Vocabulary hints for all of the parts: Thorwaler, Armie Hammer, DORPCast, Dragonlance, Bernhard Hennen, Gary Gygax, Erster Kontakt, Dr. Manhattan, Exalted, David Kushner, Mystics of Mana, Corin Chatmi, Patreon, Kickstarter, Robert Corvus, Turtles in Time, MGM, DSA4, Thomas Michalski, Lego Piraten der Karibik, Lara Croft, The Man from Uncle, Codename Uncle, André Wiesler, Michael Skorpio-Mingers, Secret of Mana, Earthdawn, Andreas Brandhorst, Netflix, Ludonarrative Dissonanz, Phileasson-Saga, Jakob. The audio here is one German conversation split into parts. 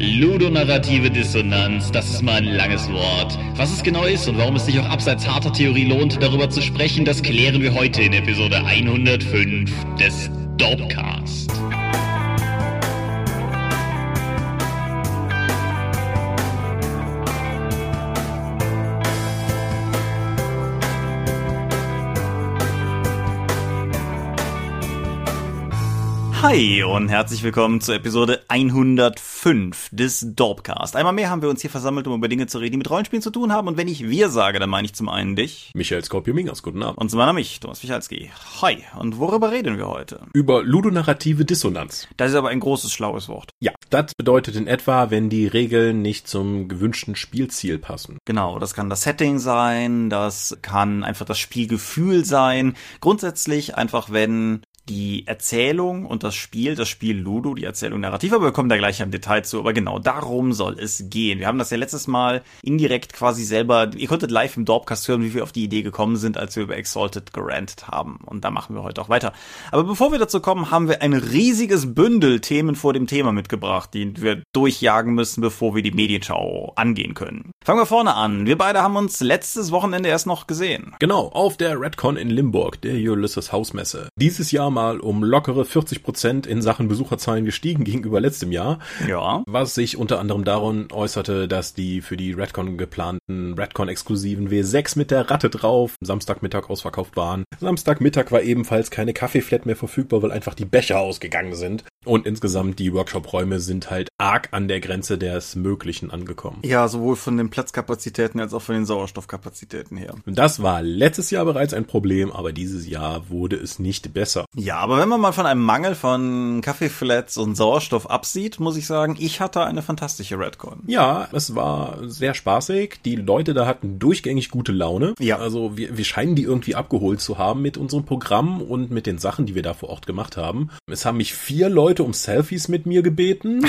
Ludonarrative Dissonanz, das ist mal ein langes Wort. Was es genau ist und warum es sich auch abseits harter Theorie lohnt, darüber zu sprechen, das klären wir heute in Episode 105 des Dopecast. Hi und herzlich willkommen zur Episode 105 des Dorpcast. Einmal mehr haben wir uns hier versammelt, um über Dinge zu reden, die mit Rollenspielen zu tun haben. Und wenn ich wir sage, dann meine ich zum einen dich. Michael Skorpio-Mingers, guten Abend. Und zum anderen mich, Thomas Michalski. Hi. Und worüber reden wir heute? Über ludonarrative Dissonanz. Das ist aber ein großes, schlaues Wort. Ja, das bedeutet in etwa, wenn die Regeln nicht zum gewünschten Spielziel passen. Genau, das kann das Setting sein, das kann einfach das Spielgefühl sein. Grundsätzlich einfach, wenn die Erzählung und das Spiel Ludo, die Erzählung narrativ, aber wir kommen da gleich im Detail zu, aber genau darum soll es gehen. Wir haben das ja letztes Mal indirekt quasi selber, ihr konntet live im Dorpcast hören, wie wir auf die Idee gekommen sind, als wir über Exalted gerantet haben, und da machen wir heute auch weiter. Aber bevor wir dazu kommen, haben wir ein riesiges Bündel Themen vor dem Thema mitgebracht, die wir durchjagen müssen, bevor wir die Medienschau angehen können. Fangen wir vorne an. Wir beide haben uns letztes Wochenende erst noch gesehen. Genau, auf der RatCon in Limburg, der Ulysses Hausmesse. Dieses Jahr mal um lockere 40% in Sachen Besucherzahlen gestiegen gegenüber letztem Jahr. Ja. Was sich unter anderem daran äußerte, dass die für die RatCon geplanten RatCon-exklusiven W6 mit der Ratte drauf Samstagmittag ausverkauft waren. Samstagmittag war ebenfalls keine Kaffeeflat mehr verfügbar, weil einfach die Becher ausgegangen sind. Und insgesamt die Workshop-Räume sind halt arg an der Grenze des Möglichen angekommen. Ja, sowohl von den Platzkapazitäten als auch von den Sauerstoffkapazitäten her. Das war letztes Jahr bereits ein Problem, aber dieses Jahr wurde es nicht besser. Ja, aber wenn man mal von einem Mangel von Kaffeeflats und Sauerstoff absieht, muss ich sagen, ich hatte eine fantastische RatCon. Ja, es war sehr spaßig. Die Leute da hatten durchgängig gute Laune. Ja. Also wir scheinen die irgendwie abgeholt zu haben mit unserem Programm und mit den Sachen, die wir da vor Ort gemacht haben. Es haben mich 4 Leute um Selfies mit mir gebeten.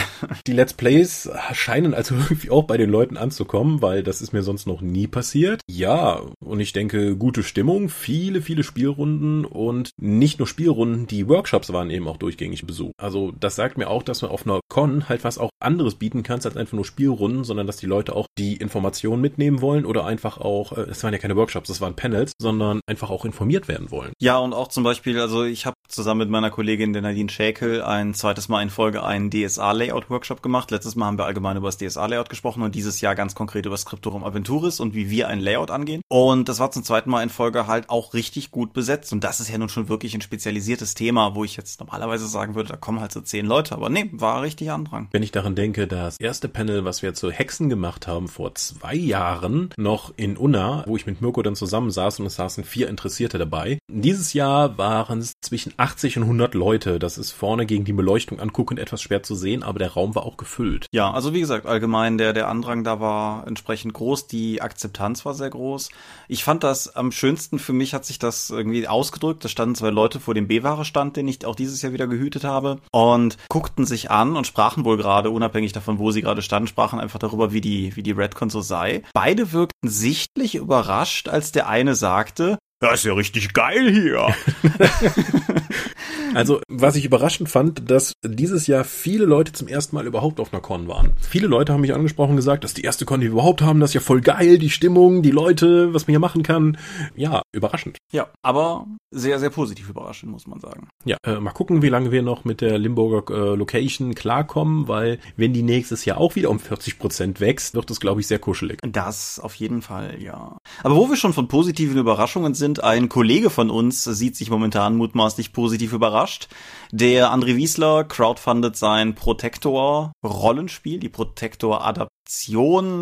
Die Let's Plays scheinen also irgendwie auch bei den Leuten anzukommen, weil das ist mir sonst noch nie passiert. Ja, und ich denke, gute Stimmung, viele, viele Spielrunden und nicht nur Spielrunden, die Workshops waren eben auch durchgängig besucht. Also das sagt mir auch, dass man auf einer Con halt was auch anderes bieten kannst als einfach nur Spielrunden, sondern dass die Leute auch die Informationen mitnehmen wollen oder einfach auch, es waren ja keine Workshops, das waren Panels, sondern einfach auch informiert werden wollen. Ja, und auch zum Beispiel, also ich habe zusammen mit meiner Kollegin der Nadine Schäkel ein zweites Mal in Folge einen DSA-Layout-Workshop gemacht. Letztes Mal haben wir allgemein über das DSA-Layout gesprochen und dieses Jahr ganz konkret über Skriptorum Aventuris und wie wir ein Layout angehen. Und das war zum zweiten Mal in Folge halt auch richtig gut besetzt und das ist ja nun schon wirklich ein spezialisiertes Thema, wo ich jetzt normalerweise sagen würde, da kommen halt so 10 Leute, aber nee, war richtig Andrang. Wenn ich daran denke, das erste Panel, was wir zu Hexen gemacht haben, vor 2 Jahren noch in Unna, wo ich mit Mirko dann zusammensaß und es saßen 4 Interessierte dabei. Dieses Jahr waren es zwischen 80 und 100 Leute. Das ist vorne gegen die Beleuchtung anguckend etwas schwer zu sehen, aber der Raum war auch gefüllt. Ja, also wie gesagt, allgemein der Andrang da war entsprechend groß, die Akzeptanz war sehr groß. Ich fand das am schönsten, für mich hat sich das irgendwie ausgedrückt, da standen 2 Leute vor dem BW Stand, den ich auch dieses Jahr wieder gehütet habe, und guckten sich an und sprachen wohl gerade, unabhängig davon, wo sie gerade standen, sprachen einfach darüber, wie die RatCon so sei. Beide wirkten sichtlich überrascht, als der eine sagte, das ist ja richtig geil hier. Also, was ich überraschend fand, dass dieses Jahr viele Leute zum ersten Mal überhaupt auf einer Con waren. Viele Leute haben mich angesprochen und gesagt, dass die erste Con, die wir überhaupt haben, das ist ja voll geil, die Stimmung, die Leute, was man hier machen kann. Ja, überraschend. Ja, aber sehr, sehr positiv überraschend, muss man sagen. Ja, mal gucken, wie lange wir noch mit der Limburger Location klarkommen, weil wenn die nächstes Jahr auch wieder um 40% wächst, wird das, glaube ich, sehr kuschelig. Das auf jeden Fall, ja. Aber wo wir schon von positiven Überraschungen sind, ein Kollege von uns sieht sich momentan mutmaßlich positiv überrascht. Der André Wiesler crowdfundet sein Protector-Rollenspiel, die Protector-Adaption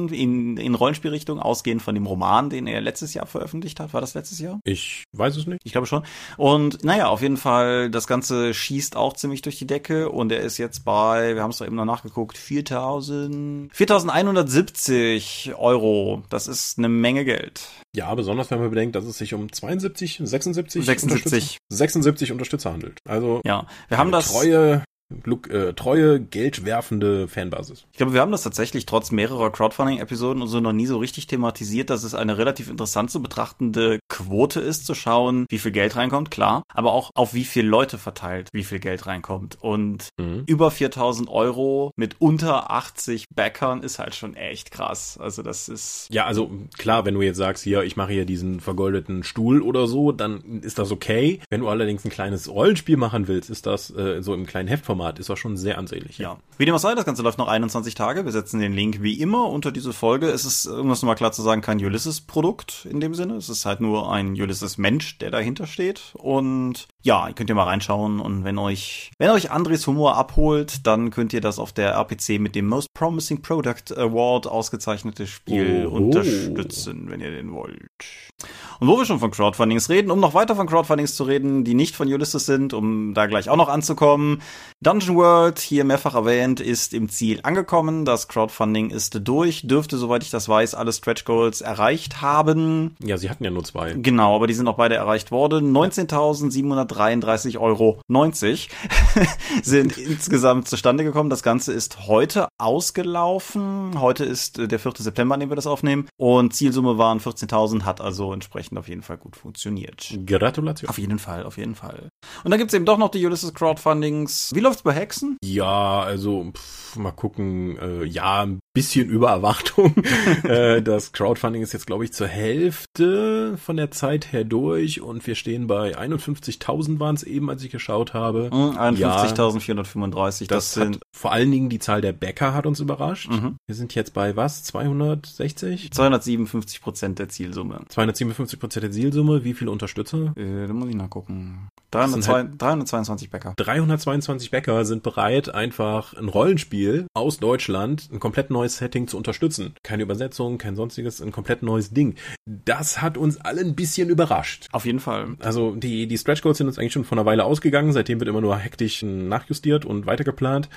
in Rollenspielrichtung, ausgehend von dem Roman, den er letztes Jahr veröffentlicht hat. War das letztes Jahr? Ich weiß es nicht. Ich glaube schon. Und naja, auf jeden Fall, das Ganze schießt auch ziemlich durch die Decke und er ist jetzt bei, wir haben es doch eben noch nachgeguckt, 4.170 €. Das ist eine Menge Geld. Ja, besonders wenn man bedenkt, dass es sich um 76 Unterstützer handelt. Also ja, wir haben das treue treue, geldwerfende Fanbasis. Ich glaube, wir haben das tatsächlich trotz mehrerer Crowdfunding-Episoden und so noch nie so richtig thematisiert, dass es eine relativ interessant zu betrachtende Quote ist, zu schauen, wie viel Geld reinkommt, klar, aber auch auf wie viele Leute verteilt, wie viel Geld reinkommt. Und über 4.000 Euro mit unter 80 Backern ist halt schon echt krass. Also das ist... Ja, also klar, wenn du jetzt sagst, hier, ich mache hier diesen vergoldeten Stuhl oder so, dann ist das okay. Wenn du allerdings ein kleines Rollenspiel machen willst, ist das so im kleinen Heftformat ist auch schon sehr ansehnlich. Ja. Wie dem auch sei, das Ganze läuft noch 21 Tage. Wir setzen den Link wie immer unter diese Folge. Es ist, um das nochmal klar zu sagen, kein Ulysses-Produkt in dem Sinne. Es ist halt nur ein Ulysses-Mensch, der dahinter steht. Und ja, könnt ihr mal reinschauen. Und wenn euch Andres Humor abholt, dann könnt ihr das auf der RPC mit dem Most Promising Product Award ausgezeichnete Spiel unterstützen, wenn ihr den wollt. Und wo wir schon von Crowdfundings reden, um noch weiter von Crowdfundings zu reden, die nicht von Ulysses sind, um da gleich auch noch anzukommen. Dungeon World, hier mehrfach erwähnt, ist im Ziel angekommen. Das Crowdfunding ist durch, dürfte, soweit ich das weiß, alle Stretch Goals erreicht haben. Ja, sie hatten ja nur 2. Genau, aber die sind auch beide erreicht worden. 19.733,90 Euro sind insgesamt zustande gekommen. Das Ganze ist heute ausgelaufen. Heute ist der 4. September, an dem wir das aufnehmen. Und Zielsumme waren 14.000, hat also entsprechend auf jeden Fall gut funktioniert. Gratulation. Auf jeden Fall, auf jeden Fall. Und dann gibt's eben doch noch die Ulysses Crowdfundings. Wie läuft's bei Hexen? Ja, also mal gucken, ein bisschen über Erwartung. Das Crowdfunding ist jetzt, glaube ich, zur Hälfte von der Zeit her durch und wir stehen bei 51.000 waren es eben, als ich geschaut habe. 51.435. Ja, das sind vor allen Dingen die Zahl der Bäcker hat uns überrascht. Mhm. Wir sind jetzt bei was? 260? 257% der Zielsumme. 257% der Zielsumme. Wie viele Unterstützer? Da muss ich nachgucken. 322 Bäcker. 322 Bäcker sind bereit, einfach ein Rollenspiel aus Deutschland, ein komplett neues Setting zu unterstützen. Keine Übersetzung, kein sonstiges, ein komplett neues Ding. Das hat uns alle ein bisschen überrascht. Auf jeden Fall. Also die Stretch Goals sind uns eigentlich schon vor einer Weile ausgegangen. Seitdem wird immer nur hektisch nachjustiert und weitergeplant.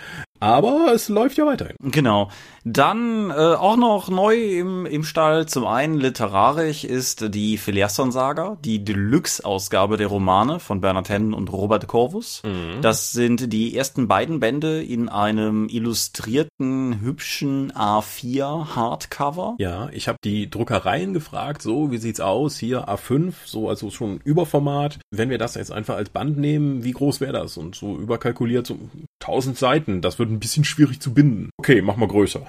Aber es läuft ja weiterhin. Genau. Dann auch noch neu im Stall. Zum einen literarisch ist die Phileasson-Saga, die Deluxe-Ausgabe der Romane von Bernhard Hennen und Robert Corvus. Mhm. Das sind die ersten beiden Bände in einem illustrierten, hübschen A4 Hardcover. Ja, ich habe die Druckereien gefragt, so, wie sieht's aus? Hier A5, so, also schon Überformat. Wenn wir das jetzt einfach als Band nehmen, wie groß wäre das? Und so überkalkuliert, so 1000 Seiten, das wird ein bisschen schwierig zu binden. Okay, mach mal größer.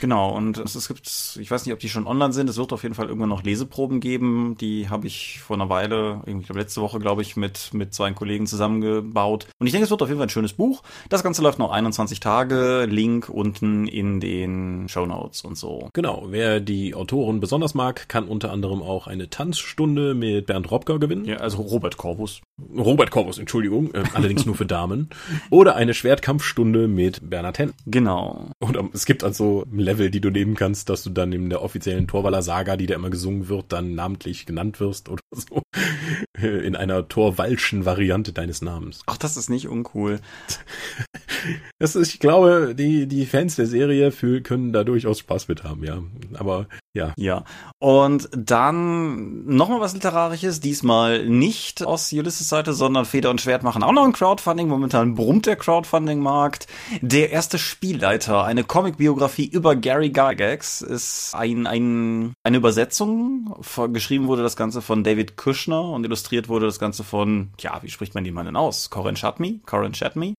Genau, und es gibt, ich weiß nicht, ob die schon online sind, es wird auf jeden Fall irgendwann noch Leseproben geben, die habe ich vor einer Weile, irgendwie letzte Woche, glaube ich, mit 2 Kollegen zusammengebaut. Und ich denke, es wird auf jeden Fall ein schönes Buch. Das Ganze läuft noch 21 Tage, Link unten in den Shownotes und so. Genau, wer die Autoren besonders mag, kann unter anderem auch eine Tanzstunde mit Bernd Robger gewinnen. Ja, also Robert Corvus, Entschuldigung, allerdings nur für Damen. Oder eine Schwertkampfstunde mit Bernhard Hennen. Genau. Und es gibt also Level, die du nehmen kannst, dass du dann in der offiziellen Thorwaler-Saga, die da immer gesungen wird, dann namentlich genannt wirst oder so. In einer Thorwalschen Variante deines Namens. Ach, das ist nicht uncool. Das ist, ich glaube, die Fans der Serie können da durchaus Spaß mit haben, ja. Aber, ja. Ja. Und dann nochmal was Literarisches, diesmal nicht aus Ulysses Seite, sondern Feder und Schwert machen auch noch ein Crowdfunding. Momentan brummt der Crowdfunding-Markt. Der erste Spielleiter, eine Comic-Biografie über Gary Gygax, ist eine Übersetzung. Geschrieben wurde das Ganze von David Kushner und illustriert wurde das Ganze von, wie spricht man den Mann denn aus? Corin Chatmi,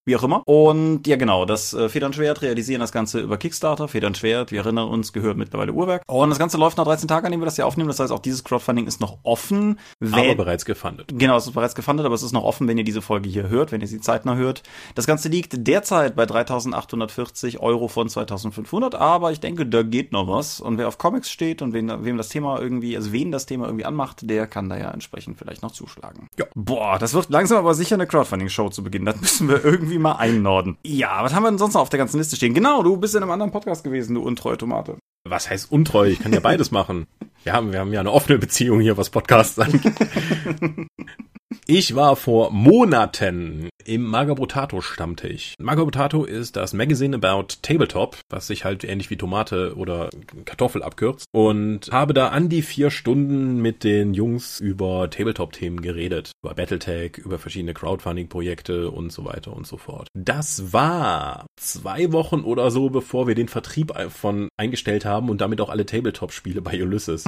wie auch immer. Und ja, genau, das Feder und Schwert realisieren das Ganze über Kickstarter. Feder und Schwert, wir erinnern uns, gehört mittlerweile Uhrwerk. Und das Ganze läuft nach 13 Tagen, an dem wir das hier aufnehmen. Das heißt, auch dieses Crowdfunding ist noch offen. Aber bereits gefundet. Genau, es ist bereits gefundet, aber es ist noch offen, wenn ihr diese Folge hier hört, wenn ihr sie zeitnah hört. Das Ganze liegt derzeit bei 3.840 Euro von 2.500, aber ich denke, da geht noch was. Und wer auf Comics steht und wen das Thema irgendwie anmacht, der kann da ja entsprechend vielleicht noch zuschlagen. Ja. Boah, das wird langsam aber sicher eine Crowdfunding-Show zu Beginn. Das müssen wir irgendwie mal einnorden. Ja, was haben wir denn sonst noch auf der ganzen Liste stehen? Genau, du bist in einem anderen Podcast gewesen, du untreue Tomate. Was heißt untreu? Ich kann ja beides machen. Wir haben ja eine offene Beziehung hier, was Podcasts angeht. Ich war vor Monaten im Magabotato Stammtisch. Magabotato ist das Magazine about Tabletop, was sich halt ähnlich wie Tomate oder Kartoffel abkürzt. Und habe da an die 4 Stunden mit den Jungs über Tabletop-Themen geredet. Über Battletech, über verschiedene Crowdfunding-Projekte und so weiter und so fort. Das war 2 Wochen oder so, bevor wir den Vertrieb von eingestellt haben und damit auch alle Tabletop-Spiele bei Ulysses.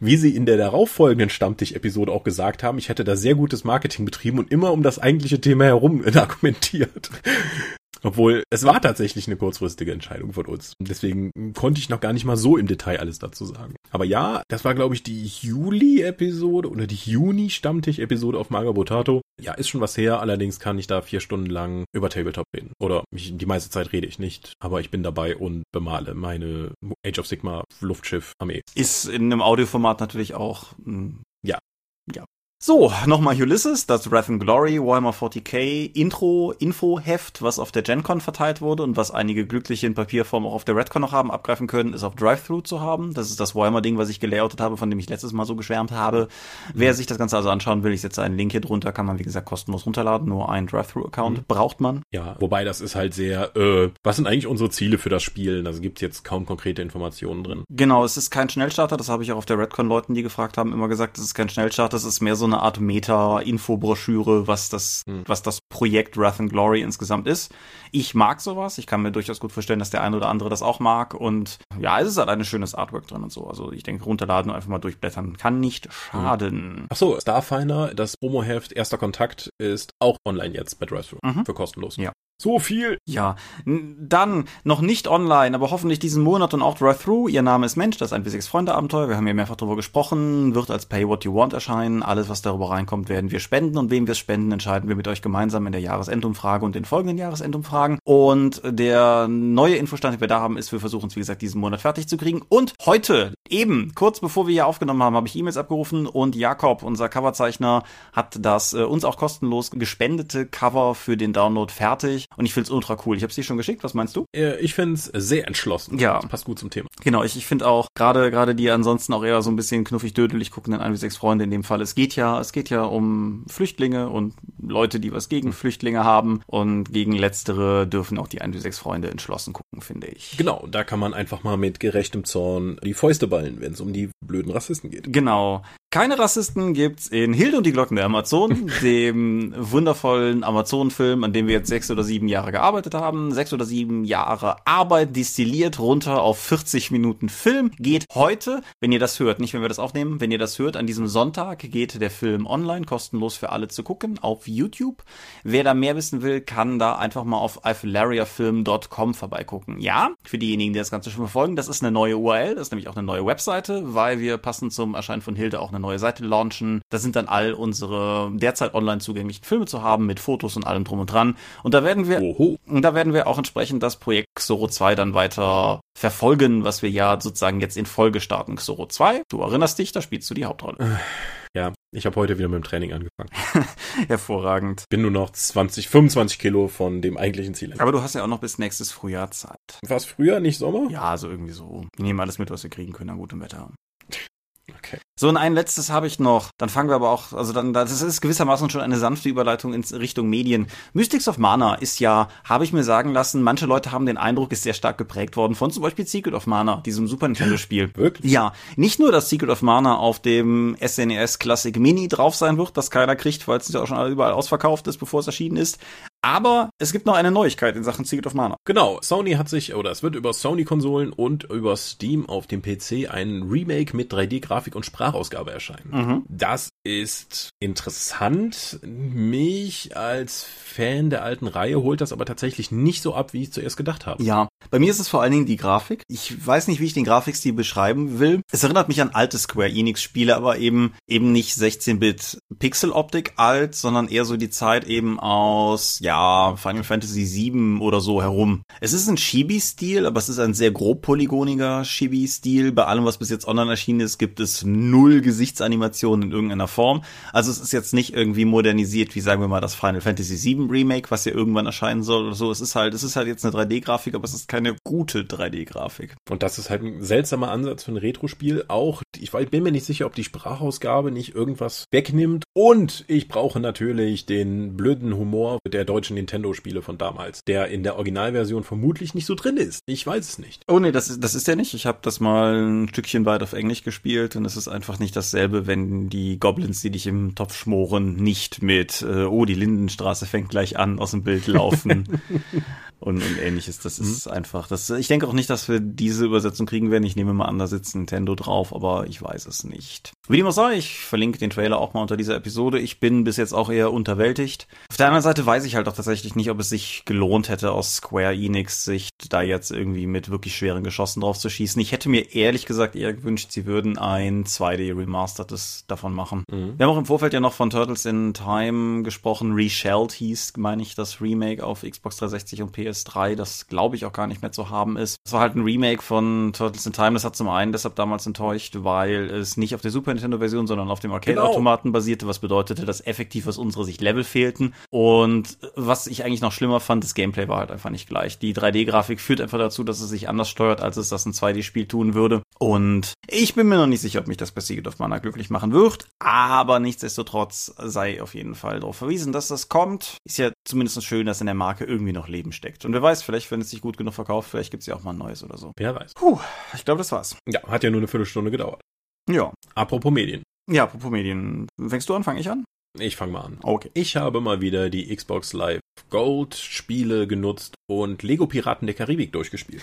Wie sie in der darauffolgenden Stammtisch-Episode auch gesagt haben, ich hätte da sehr gutes Marketing betrieben und immer um das eigentliche Thema herum argumentiert. Obwohl, es war tatsächlich eine kurzfristige Entscheidung von uns. Deswegen konnte ich noch gar nicht mal so im Detail alles dazu sagen. Aber ja, das war, glaube ich, die Juli-Episode oder die Juni-Stammtisch-Episode auf Magabotato. Ja, ist schon was her. Allerdings kann ich da 4 Stunden lang über Tabletop reden. Oder die meiste Zeit rede ich nicht. Aber ich bin dabei und bemale meine Age of Sigma Luftschiff-Armee. Ist in einem Audioformat natürlich auch... Ja. So, nochmal Ulysses, das Wrath and Glory, Warhammer 40k Info-Heft, was auf der GenCon verteilt wurde und was einige Glückliche in Papierform auch auf der RatCon noch haben, abgreifen können, ist auf Drive-Thru zu haben. Das ist das Warhammer-Ding, was ich gelayoutet habe, von dem ich letztes Mal so geschwärmt habe. Wer sich das Ganze also anschauen will, ich setze einen Link hier drunter, kann man, wie gesagt, kostenlos runterladen, nur einen Drive-Thru-Account braucht man. Ja, wobei das ist halt sehr, was sind eigentlich unsere Ziele für das Spiel? Also gibt's jetzt kaum konkrete Informationen drin. Genau, es ist kein Schnellstarter, das habe ich auch auf der RatCon Leuten, die gefragt haben, immer gesagt, es ist kein Schnellstarter, es ist mehr so eine Art Meta-Infobroschüre, was das Projekt Wrath and Glory insgesamt ist. Ich mag sowas. Ich kann mir durchaus gut vorstellen, dass der eine oder andere das auch mag. Und ja, es ist halt ein schönes Artwork drin und so. Also ich denke, runterladen und einfach mal durchblättern kann nicht schaden. Achso, Starfinder, das Promo-Heft Erster Kontakt ist auch online jetzt bei Drive-Thru für kostenlos. Ja. So viel. Ja, dann noch nicht online, aber hoffentlich diesen Monat und auch Drive-Thru. Ihr Name ist Mensch, das ist ein W6-Freunde-Abenteuer. Wir haben hier mehrfach drüber gesprochen. Wird als Pay What You Want erscheinen. Alles, was darüber reinkommt, werden wir spenden. Und wem wir es spenden, entscheiden wir mit euch gemeinsam in der Jahresendumfrage und den folgenden Jahresendumfragen. Und der neue Infostand, den wir da haben, ist, wir versuchen es, wie gesagt, diesen Monat fertig zu kriegen. Und heute, eben, kurz bevor wir hier aufgenommen haben, habe ich E-Mails abgerufen. Und Jakob, unser Coverzeichner, hat das uns auch kostenlos gespendete Cover für den Download fertig. Und ich finde es ultra cool. Ich habe es dir schon geschickt. Was meinst du? Ich finde es sehr entschlossen. Ja. Das passt gut zum Thema. Genau. Ich finde auch, gerade die ansonsten auch eher so ein bisschen knuffig-dödelig guckenden 1-6-Freunde in dem Fall. Es geht ja um Flüchtlinge und Leute, die was gegen Flüchtlinge haben. Und gegen Letztere dürfen auch die 1-6-Freunde entschlossen gucken, finde ich. Genau. Da kann man einfach mal mit gerechtem Zorn die Fäuste ballen, wenn es um die blöden Rassisten geht. Genau. Keine Rassisten gibt's in Hilde und die Glocken der Amazonen, dem wundervollen Amazonenfilm, an dem wir jetzt 6 oder 7 Jahre gearbeitet haben. 6 oder 7 Jahre Arbeit destilliert runter auf 40 Minuten Film. Geht heute, wenn ihr das hört, nicht wenn wir das aufnehmen, wenn ihr das hört, an diesem Sonntag geht der Film online, kostenlos für alle zu gucken, auf YouTube. Wer da mehr wissen will, kann da einfach mal auf iFilariaFilm.com vorbeigucken. Ja, für diejenigen, die das Ganze schon verfolgen, das ist eine neue URL, das ist nämlich auch eine neue Webseite, weil wir passend zum Erscheinen von Hilde auch eine neue Seite launchen. Da sind dann all unsere derzeit online zugänglichen Filme zu haben mit Fotos und allem drum und dran. Und da werden wir auch entsprechend das Projekt Xoro 2 dann weiter verfolgen, was wir ja sozusagen jetzt in Folge starten. Xoro 2, du erinnerst dich, da spielst du die Hauptrolle. Ja, ich habe heute wieder mit dem Training angefangen. Hervorragend. Bin nur noch 25 Kilo von dem eigentlichen Ziel. Aber du hast ja auch noch bis nächstes Frühjahr Zeit. War es Frühjahr, nicht Sommer? Ja, so irgendwie so. Wir nehmen alles mit, was wir kriegen können, an gutem Wetter. Okay. So, und ein letztes habe ich noch. Dann fangen wir aber auch, das ist gewissermaßen schon eine sanfte Überleitung in Richtung Medien. Mystics of Mana ist ja, habe ich mir sagen lassen, manche Leute haben den Eindruck, ist sehr stark geprägt worden von zum Beispiel Secret of Mana, diesem Super Nintendo-Spiel. Wirklich? Ja, nicht nur, dass Secret of Mana auf dem SNES Classic Mini drauf sein wird, das keiner kriegt, weil es ja auch schon überall ausverkauft ist, bevor es erschienen ist. Aber es gibt noch eine Neuigkeit in Sachen Secret of Mana. Genau, Sony hat sich, oder es wird über Sony-Konsolen und über Steam auf dem PC ein Remake mit 3D-Grafik und Sprachausgabe erscheinen. Das ist interessant. Mich als Fan der alten Reihe holt das aber tatsächlich nicht so ab, wie ich zuerst gedacht habe. Ja, bei mir ist es vor allen Dingen die Grafik. Ich weiß nicht, wie ich den Grafikstil beschreiben will. Es erinnert mich an alte Square Enix-Spiele, aber eben nicht 16-Bit-Pixel-Optik alt, sondern eher so die Zeit eben aus, Final Fantasy 7 oder so herum. Es ist ein Chibi-Stil, aber es ist ein sehr grob polygoniger Chibi-Stil. Bei allem, was bis jetzt online erschienen ist, gibt es 0 Gesichtsanimationen in irgendeiner Form. Also es ist jetzt nicht irgendwie modernisiert, wie sagen wir mal das Final Fantasy 7 Remake, was ja irgendwann erscheinen soll oder so. Es ist halt jetzt eine 3D-Grafik, aber es ist keine gute 3D-Grafik. Und das ist halt ein seltsamer Ansatz für ein Retro-Spiel. Auch, ich bin mir nicht sicher, ob die Sprachausgabe nicht irgendwas wegnimmt. Und ich brauche natürlich den blöden Humor der deutschen Nintendo-Spiele von damals, der in der Originalversion vermutlich nicht so drin ist. Ich weiß es nicht. Oh nee, das ist der nicht. Ich habe das mal ein Stückchen weit auf Englisch gespielt und es ist einfach nicht dasselbe, wenn die Goblins, die dich im Topf schmoren, nicht mit die Lindenstraße fängt gleich an, aus dem Bild laufen und ähnliches. Das ist einfach, ich denke auch nicht, dass wir diese Übersetzung kriegen werden. Ich nehme mal an, da sitzt Nintendo drauf, aber ich weiß es nicht. Wie dem auch sei, ich verlinke den Trailer auch mal unter dieser Episode. Ich bin bis jetzt auch eher unterwältigt. Auf der anderen Seite weiß ich halt auch tatsächlich nicht, ob es sich gelohnt hätte, aus Square Enix Sicht da jetzt irgendwie mit wirklich schweren Geschossen drauf zu schießen. Ich hätte mir ehrlich gesagt eher gewünscht, sie würden ein 2D-Remastertes davon machen. Mhm. Wir haben auch im Vorfeld ja noch von Turtles in Time gesprochen. Reshelled hieß, meine ich, das Remake auf Xbox 360 und PS3, das glaube ich auch gar nicht mehr zu haben ist. Das war halt ein Remake von Turtles in Time. Das hat zum einen deshalb damals enttäuscht, weil es nicht auf der Super Nintendo-Version, sondern auf dem Arcade-Automaten basierte, was bedeutete, dass effektiv aus unserer Sicht Level fehlten. Und was ich eigentlich noch schlimmer fand, das Gameplay war halt einfach nicht gleich. Die 3D-Grafik führt einfach dazu, dass es sich anders steuert, als es das ein 2D-Spiel tun würde. Und ich bin mir noch nicht sicher, ob mich das bei Secret of Mana glücklich machen wird, aber nichtsdestotrotz sei auf jeden Fall darauf verwiesen, dass das kommt. Ist ja zumindest schön, dass in der Marke irgendwie noch Leben steckt. Und wer weiß, vielleicht, wenn es sich gut genug verkauft, vielleicht gibt es ja auch mal ein neues oder so. Wer weiß. Puh, ich glaube, das war's. Ja, hat ja nur eine Viertelstunde gedauert. Ja. Apropos Medien. Ja, apropos Medien. Fängst du an, fange ich an? Ich fange mal an. Okay. Ich habe mal wieder die Xbox Live Gold Spiele genutzt und Lego Piraten der Karibik durchgespielt.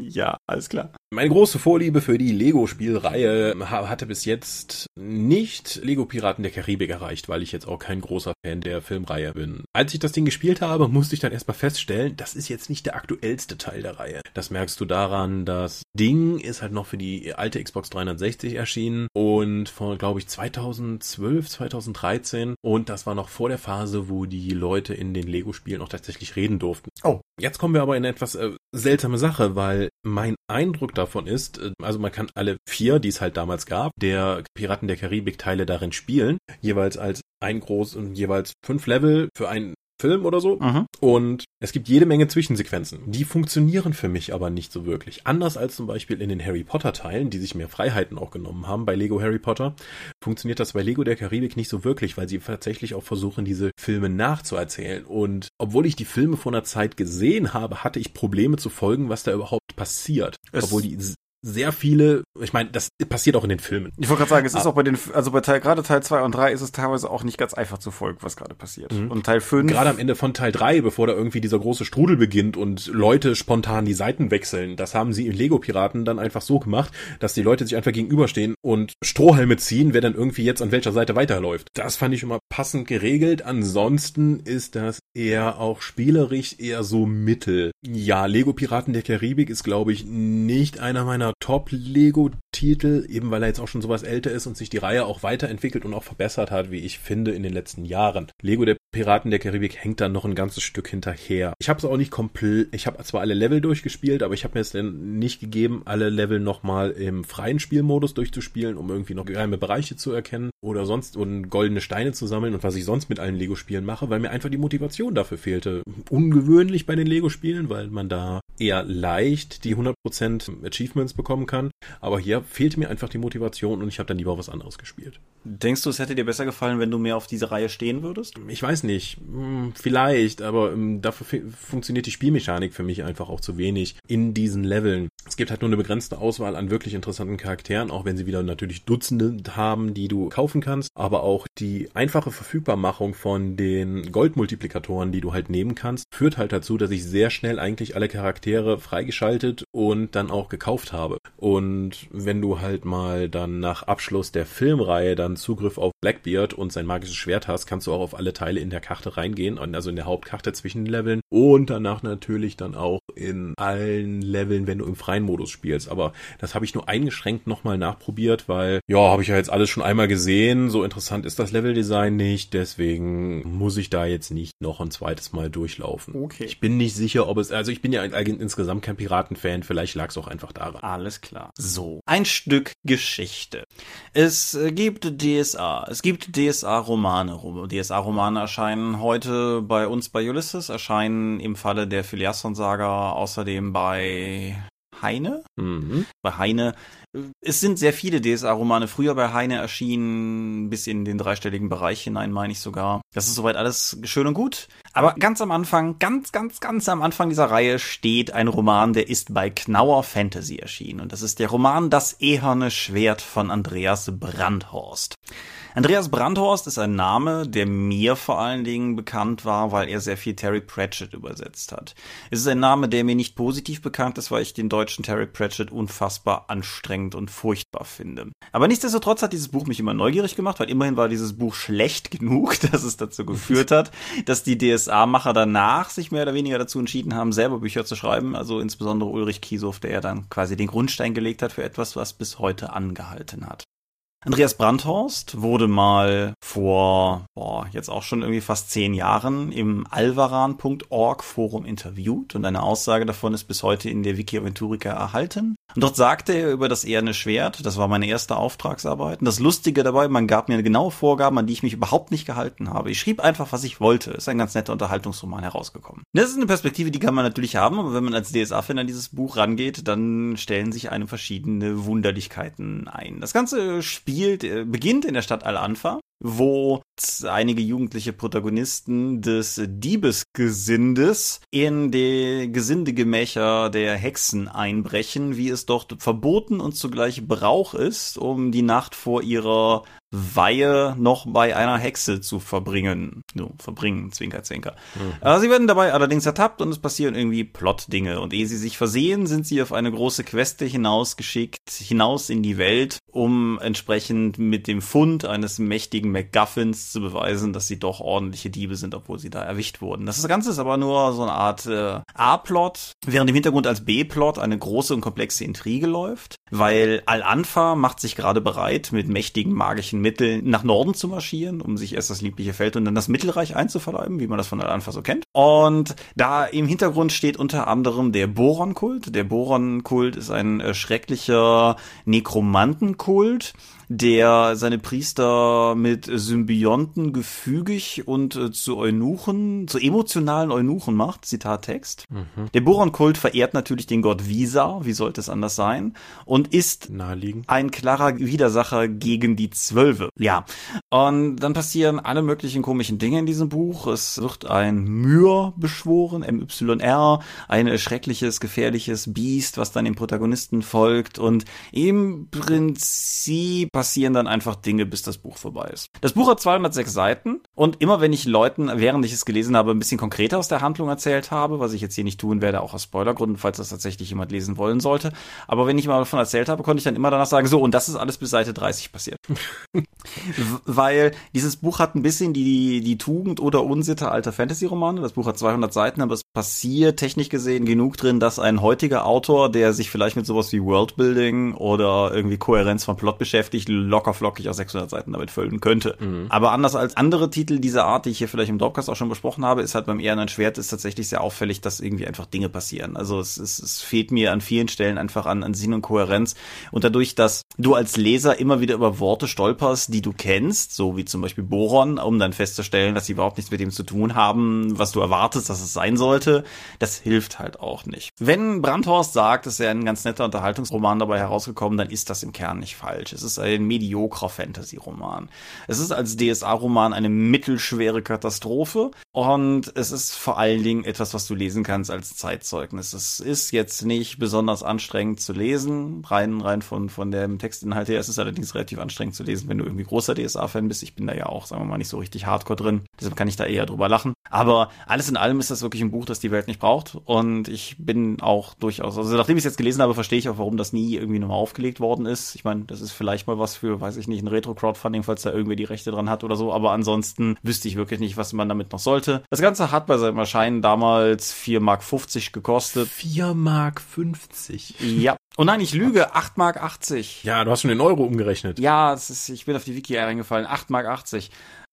Ja, alles klar. Meine große Vorliebe für die Lego-Spielreihe hatte bis jetzt nicht Lego Piraten der Karibik erreicht, weil ich jetzt auch kein großer Fan der Filmreihe bin. Als ich das Ding gespielt habe, musste ich dann erstmal feststellen, das ist jetzt nicht der aktuellste Teil der Reihe. Das merkst du daran, das Ding ist halt noch für die alte Xbox 360 erschienen und von, glaube ich, 2012, 2013 und das war noch vor der Phase, wo die Leute in den Lego-Spielen auch tatsächlich reden durften. Oh. Jetzt kommen wir aber in eine etwas seltsame Sache, weil mein Eindruck davon ist, also man kann alle vier, die es halt damals gab, der Piraten der Karibik-Teile darin spielen, jeweils als ein groß und jeweils 5 Level für einen Film oder so. Aha. Und es gibt jede Menge Zwischensequenzen. Die funktionieren für mich aber nicht so wirklich. Anders als zum Beispiel in den Harry Potter Teilen, die sich mehr Freiheiten auch genommen haben bei Lego Harry Potter, funktioniert das bei Lego der Karibik nicht so wirklich, weil sie tatsächlich auch versuchen, diese Filme nachzuerzählen. Und obwohl ich die Filme vor einer Zeit gesehen habe, hatte ich Probleme zu folgen, was da überhaupt passiert. Obwohl die sehr viele, ich meine, das passiert auch in den Filmen. Ich wollte gerade sagen, es ist auch bei den, also bei gerade Teil 2 und 3 ist es teilweise auch nicht ganz einfach zu folgen, was gerade passiert. Mhm. Und Teil 5. Gerade am Ende von Teil 3, bevor da irgendwie dieser große Strudel beginnt und Leute spontan die Seiten wechseln, das haben sie in Lego Piraten dann einfach so gemacht, dass die Leute sich einfach gegenüberstehen und Strohhalme ziehen, wer dann irgendwie jetzt an welcher Seite weiterläuft. Das fand ich immer passend geregelt. Ansonsten ist das eher auch spielerisch eher so mittel. Ja, Lego Piraten der Karibik ist, glaube ich, nicht einer meiner Top-Lego-Titel, eben weil er jetzt auch schon sowas älter ist und sich die Reihe auch weiterentwickelt und auch verbessert hat, wie ich finde, in den letzten Jahren. Lego der Piraten der Karibik hängt dann noch ein ganzes Stück hinterher. Ich habe es auch nicht komplett, ich habe zwar alle Level durchgespielt, aber ich habe mir es dann nicht gegeben, alle Level nochmal im freien Spielmodus durchzuspielen, um irgendwie noch geheime Bereiche zu erkennen oder sonst und goldene Steine zu sammeln und was ich sonst mit allen Lego-Spielen mache, weil mir einfach die Motivation dafür fehlte. Ungewöhnlich bei den Lego-Spielen, weil man da eher leicht die 100% Achievements bekommen kann, aber hier fehlte mir einfach die Motivation und ich habe dann lieber was anderes gespielt. Denkst du, es hätte dir besser gefallen, wenn du mehr auf diese Reihe stehen würdest? Ich weiß nicht, vielleicht, aber dafür funktioniert die Spielmechanik für mich einfach auch zu wenig in diesen Leveln. Es gibt halt nur eine begrenzte Auswahl an wirklich interessanten Charakteren, auch wenn sie wieder natürlich Dutzende haben, die du kaufen kannst, aber auch die einfache Verfügbarmachung von den Goldmultiplikatoren, die du halt nehmen kannst, führt halt dazu, dass ich sehr schnell eigentlich alle Charaktere freigeschaltet und dann auch gekauft habe. Und wenn du halt mal dann nach Abschluss der Filmreihe dann Zugriff auf Blackbeard und sein magisches Schwert hast, kannst du auch auf alle Teile in der Karte reingehen, also in der Hauptkarte zwischen den Leveln und danach natürlich dann auch in allen Leveln, wenn du im freien Modus spielst. Aber das habe ich nur eingeschränkt nochmal nachprobiert, weil, ja, habe ich ja jetzt alles schon einmal gesehen, so interessant ist das Leveldesign nicht, deswegen muss ich da jetzt nicht noch ein zweites Mal durchlaufen. Okay. Ich bin nicht sicher, ob es, also ich bin ja insgesamt kein Piratenfan, und vielleicht lag es auch einfach daran. Alles klar. So, ein Stück Geschichte. Es gibt DSA. Es gibt DSA-Romane. DSA-Romane erscheinen heute bei uns bei Ulysses, erscheinen im Falle der Phileasson-Saga außerdem bei Heine. Mhm. Bei Heine. Es sind sehr viele DSA-Romane früher bei Heine erschienen, bis in den dreistelligen Bereich hinein, meine ich sogar. Das ist soweit alles schön und gut. Aber ganz am Anfang, ganz am Anfang dieser Reihe steht ein Roman, der ist bei Knauer Fantasy erschienen. Und das ist der Roman Das Eherne Schwert von Andreas Brandhorst. Andreas Brandhorst ist ein Name, der mir vor allen Dingen bekannt war, weil er sehr viel Terry Pratchett übersetzt hat. Es ist ein Name, der mir nicht positiv bekannt ist, weil ich den deutschen Terry Pratchett unfassbar anstrengend und furchtbar finde. Aber nichtsdestotrotz hat dieses Buch mich immer neugierig gemacht, weil immerhin war dieses Buch schlecht genug, dass es dazu geführt hat, dass die DSA-Macher danach sich mehr oder weniger dazu entschieden haben, selber Bücher zu schreiben. Also insbesondere Ulrich Kiesow, der ja dann quasi den Grundstein gelegt hat für etwas, was bis heute angehalten hat. Andreas Brandhorst wurde mal vor, jetzt auch schon irgendwie fast 10 Jahren im alvaran.org Forum interviewt und eine Aussage davon ist bis heute in der Wiki Aventurica erhalten. Und dort sagte er über das eherne Schwert, das war meine erste Auftragsarbeit. Und das Lustige dabei, man gab mir genaue Vorgaben, an die ich mich überhaupt nicht gehalten habe. Ich schrieb einfach, was ich wollte. Ist ein ganz netter Unterhaltungsroman herausgekommen. Das ist eine Perspektive, die kann man natürlich haben, aber wenn man als DSA-Fan an dieses Buch rangeht, dann stellen sich einem verschiedene Wunderlichkeiten ein. Das ganze Spiel beginnt in der Stadt Al-Anfa, wo einige jugendliche Protagonisten des Diebesgesindes in die Gesindegemächer der Hexen einbrechen, wie es dort verboten und zugleich Brauch ist, um die Nacht vor ihrer Weihe noch bei einer Hexe zu verbringen. No, verbringen, Zwinker, Zwinker. Mhm. Sie werden dabei allerdings ertappt und es passieren irgendwie Plot-Dinge. Und ehe sie sich versehen, sind sie auf eine große Queste hinausgeschickt, hinaus in die Welt, um entsprechend mit dem Fund eines mächtigen MacGuffins zu beweisen, dass sie doch ordentliche Diebe sind, obwohl sie da erwischt wurden. Das Ganze ist aber nur so eine Art A-Plot, während im Hintergrund als B-Plot eine große und komplexe Intrige läuft, weil Al-Anfa macht sich gerade bereit, mit mächtigen magischen Mitteln nach Norden zu marschieren, um sich erst das liebliche Feld und dann das Mittelreich einzuverleiben, wie man das von Al-Anfa so kennt. Und da im Hintergrund steht unter anderem der Boron-Kult. Der Boron-Kult ist ein schrecklicher Nekromantenkult, der seine Priester mit Symbionten gefügig und zu Eunuchen, zu emotionalen Eunuchen macht, Zitattext. Mhm. Der Boron-Kult verehrt natürlich den Gott Visa, wie sollte es anders sein, und ist ein klarer Widersacher gegen die Zwölfe. Ja, und dann passieren alle möglichen komischen Dinge in diesem Buch. Es wird ein Myr beschworen, M-Y-R, ein schreckliches, gefährliches Biest, was dann dem Protagonisten folgt, und im Prinzip passieren dann einfach Dinge, bis das Buch vorbei ist. Das Buch hat 206 Seiten und immer wenn ich Leuten, während ich es gelesen habe, ein bisschen konkreter aus der Handlung erzählt habe, was ich jetzt hier nicht tun werde, auch aus Spoilergründen, falls das tatsächlich jemand lesen wollen sollte, aber wenn ich mal davon erzählt habe, konnte ich dann immer danach sagen, so, und das ist alles bis Seite 30 passiert. Weil dieses Buch hat ein bisschen die Tugend oder Unsitte alter Fantasy-Romane. Das Buch hat 200 Seiten, aber es passiert technisch gesehen genug drin, dass ein heutiger Autor, der sich vielleicht mit sowas wie Worldbuilding oder irgendwie Kohärenz von Plot beschäftigt, lockerflockig auch 600 Seiten damit füllen könnte. Mhm. Aber anders als andere Titel dieser Art, die ich hier vielleicht im Dropcast auch schon besprochen habe, ist halt beim Ehren ein Schwert ist tatsächlich sehr auffällig, dass irgendwie einfach Dinge passieren. Also es fehlt mir an vielen Stellen einfach an Sinn und Kohärenz. Und dadurch, dass du als Leser immer wieder über Worte stolperst, die du kennst, so wie zum Beispiel Boron, um dann festzustellen, dass sie überhaupt nichts mit dem zu tun haben, was du erwartest, dass es sein sollte, das hilft halt auch nicht. Wenn Brandhorst sagt, es wäre ein ganz netter Unterhaltungsroman dabei herausgekommen, dann ist das im Kern nicht falsch. Es ist ein mediokrer Fantasy-Roman. Es ist als DSA-Roman eine mittelschwere Katastrophe und es ist vor allen Dingen etwas, was du lesen kannst als Zeitzeugnis. Es ist jetzt nicht besonders anstrengend zu lesen, rein von dem Textinhalt her. Es ist allerdings relativ anstrengend zu lesen, wenn du irgendwie großer DSA-Fan bist. Ich bin da ja auch, sagen wir mal, nicht so richtig hardcore drin. Deshalb kann ich da eher drüber lachen. Aber alles in allem ist das wirklich ein Buch, das die Welt nicht braucht. Und ich bin auch durchaus, also nachdem ich es jetzt gelesen habe, verstehe ich auch, warum das nie irgendwie nochmal aufgelegt worden ist. Ich meine, das ist vielleicht mal was für, weiß ich nicht, ein Retro-Crowdfunding, falls da irgendwie die Rechte dran hat oder so. Aber ansonsten wüsste ich wirklich nicht, was man damit noch sollte. Das Ganze hat bei seinem Erscheinen damals 4,50 Mark gekostet. 4,50 Mark? Ja. Oh nein, ich lüge, 8,80 Mark. Ja, du hast schon den Euro umgerechnet. Ja, ich bin auf die Wiki reingefallen, 8,80 Mark.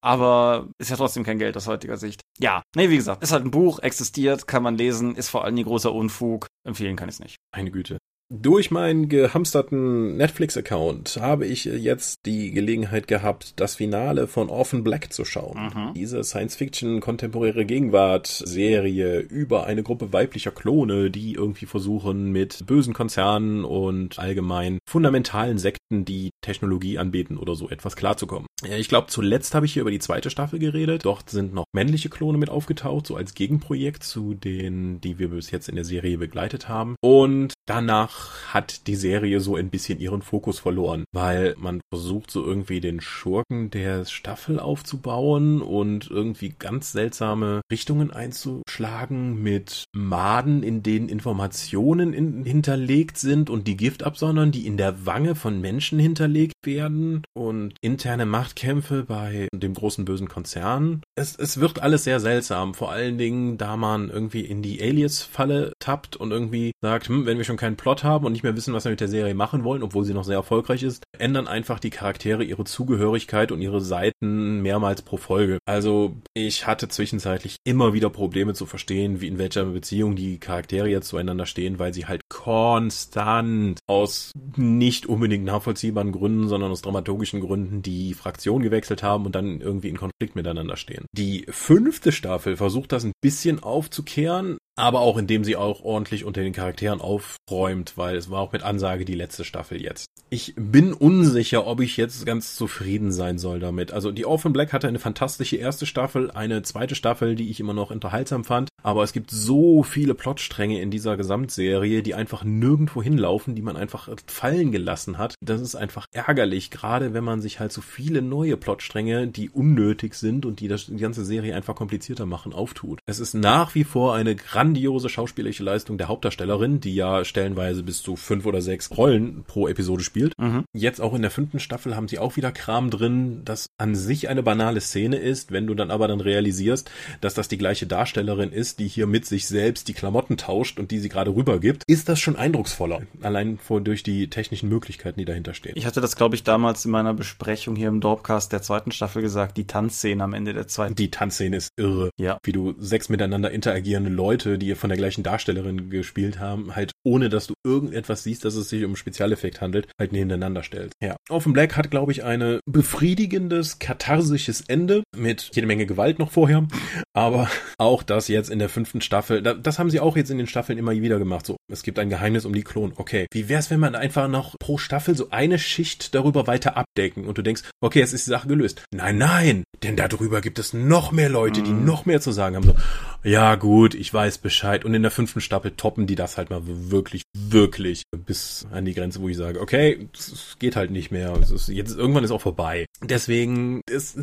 aber ist ja trotzdem kein Geld aus heutiger Sicht. Ja, nee, wie gesagt, ist halt ein Buch, existiert, kann man lesen, ist vor allem ein großer Unfug, empfehlen kann ich es nicht. Meine Güte. Durch meinen gehamsterten Netflix-Account habe ich jetzt die Gelegenheit gehabt, das Finale von Orphan Black zu schauen. Mhm. Diese Science-Fiction-kontemporäre Gegenwart-Serie über eine Gruppe weiblicher Klone, die irgendwie versuchen, mit bösen Konzernen und allgemein fundamentalen Sekten, die Technologie anbeten oder so, etwas klarzukommen. Ich glaube, zuletzt habe ich hier über die zweite Staffel geredet. Dort sind noch männliche Klone mit aufgetaucht, so als Gegenprojekt zu denen, die wir bis jetzt in der Serie begleitet haben. Und danach hat die Serie so ein bisschen ihren Fokus verloren, weil man versucht, so irgendwie den Schurken der Staffel aufzubauen und irgendwie ganz seltsame Richtungen einzuschlagen mit Maden, in denen Informationen hinterlegt sind und die Gift absondern, die in der Wange von Menschen hinterlegt werden, und interne Machtkämpfe bei dem großen bösen Konzern. Es wird alles sehr seltsam, vor allen Dingen, da man irgendwie in die Alias-Falle tappt und irgendwie sagt, wenn wir schon keinen Plot haben und nicht mehr wissen, was wir mit der Serie machen wollen, obwohl sie noch sehr erfolgreich ist, ändern einfach die Charaktere ihre Zugehörigkeit und ihre Seiten mehrmals pro Folge. Also ich hatte zwischenzeitlich immer wieder Probleme zu verstehen, wie in welcher Beziehung die Charaktere jetzt zueinander stehen, weil sie halt konstant aus nicht unbedingt nachvollziehbaren Gründen, sondern aus dramaturgischen Gründen die Fraktion gewechselt haben und dann irgendwie in Konflikt miteinander stehen. Die 5. Staffel versucht das ein bisschen aufzukehren, aber auch indem sie auch ordentlich unter den Charakteren aufräumt, weil es war auch mit Ansage die letzte Staffel jetzt. Ich bin unsicher, ob ich jetzt ganz zufrieden sein soll damit. Also die Orphan Black hatte eine fantastische erste Staffel, eine zweite Staffel, die ich immer noch unterhaltsam fand, aber es gibt so viele Plotstränge in dieser Gesamtserie, die einfach nirgendwo hinlaufen, die man einfach fallen gelassen hat. Das ist einfach ärgerlich, gerade wenn man sich halt so viele neue Plotstränge, die unnötig sind und die ganze Serie einfach komplizierter machen, auftut. Es ist nach wie vor eine grandiose schauspielerische Leistung der Hauptdarstellerin, die ja stellenweise bis zu 5 oder 6 Rollen pro Episode spielt. Mhm. Jetzt auch in der 5. Staffel haben sie auch wieder Kram drin, das an sich eine banale Szene ist, wenn du dann aber dann realisierst, dass das die gleiche Darstellerin ist, die hier mit sich selbst die Klamotten tauscht und die sie gerade rübergibt, ist das schon eindrucksvoller. Allein durch die technischen Möglichkeiten, die dahinter stehen. Ich hatte das, glaube ich, damals in meiner Besprechung hier im Dorpcast der 2. Staffel gesagt, die Tanzszene am Ende der 2. Die Tanzszene ist irre. Ja. Wie du 6 miteinander interagierende Leute, die von der gleichen Darstellerin gespielt haben, halt ohne, dass du irgendetwas siehst, dass es sich um einen Spezialeffekt handelt, halt nebeneinander stellt. Ja. Orphan Black hat, glaube ich, ein befriedigendes, katharsisches Ende mit jede Menge Gewalt noch vorher, aber auch das jetzt in der 5. Staffel, das haben sie auch jetzt in den Staffeln immer wieder gemacht, so, es gibt ein Geheimnis um die Klon, okay, wie wär's, wenn man einfach noch pro Staffel so eine Schicht darüber weiter abdecken und du denkst, okay, jetzt ist die Sache gelöst. Nein, denn darüber gibt es noch mehr Leute, die noch mehr zu sagen haben, so, ja gut, ich weiß Bescheid. Und in der 5. Staffel toppen die das halt mal wirklich, wirklich bis an die Grenze, wo ich sage, okay, es geht halt nicht mehr. Jetzt irgendwann ist auch vorbei. Deswegen ist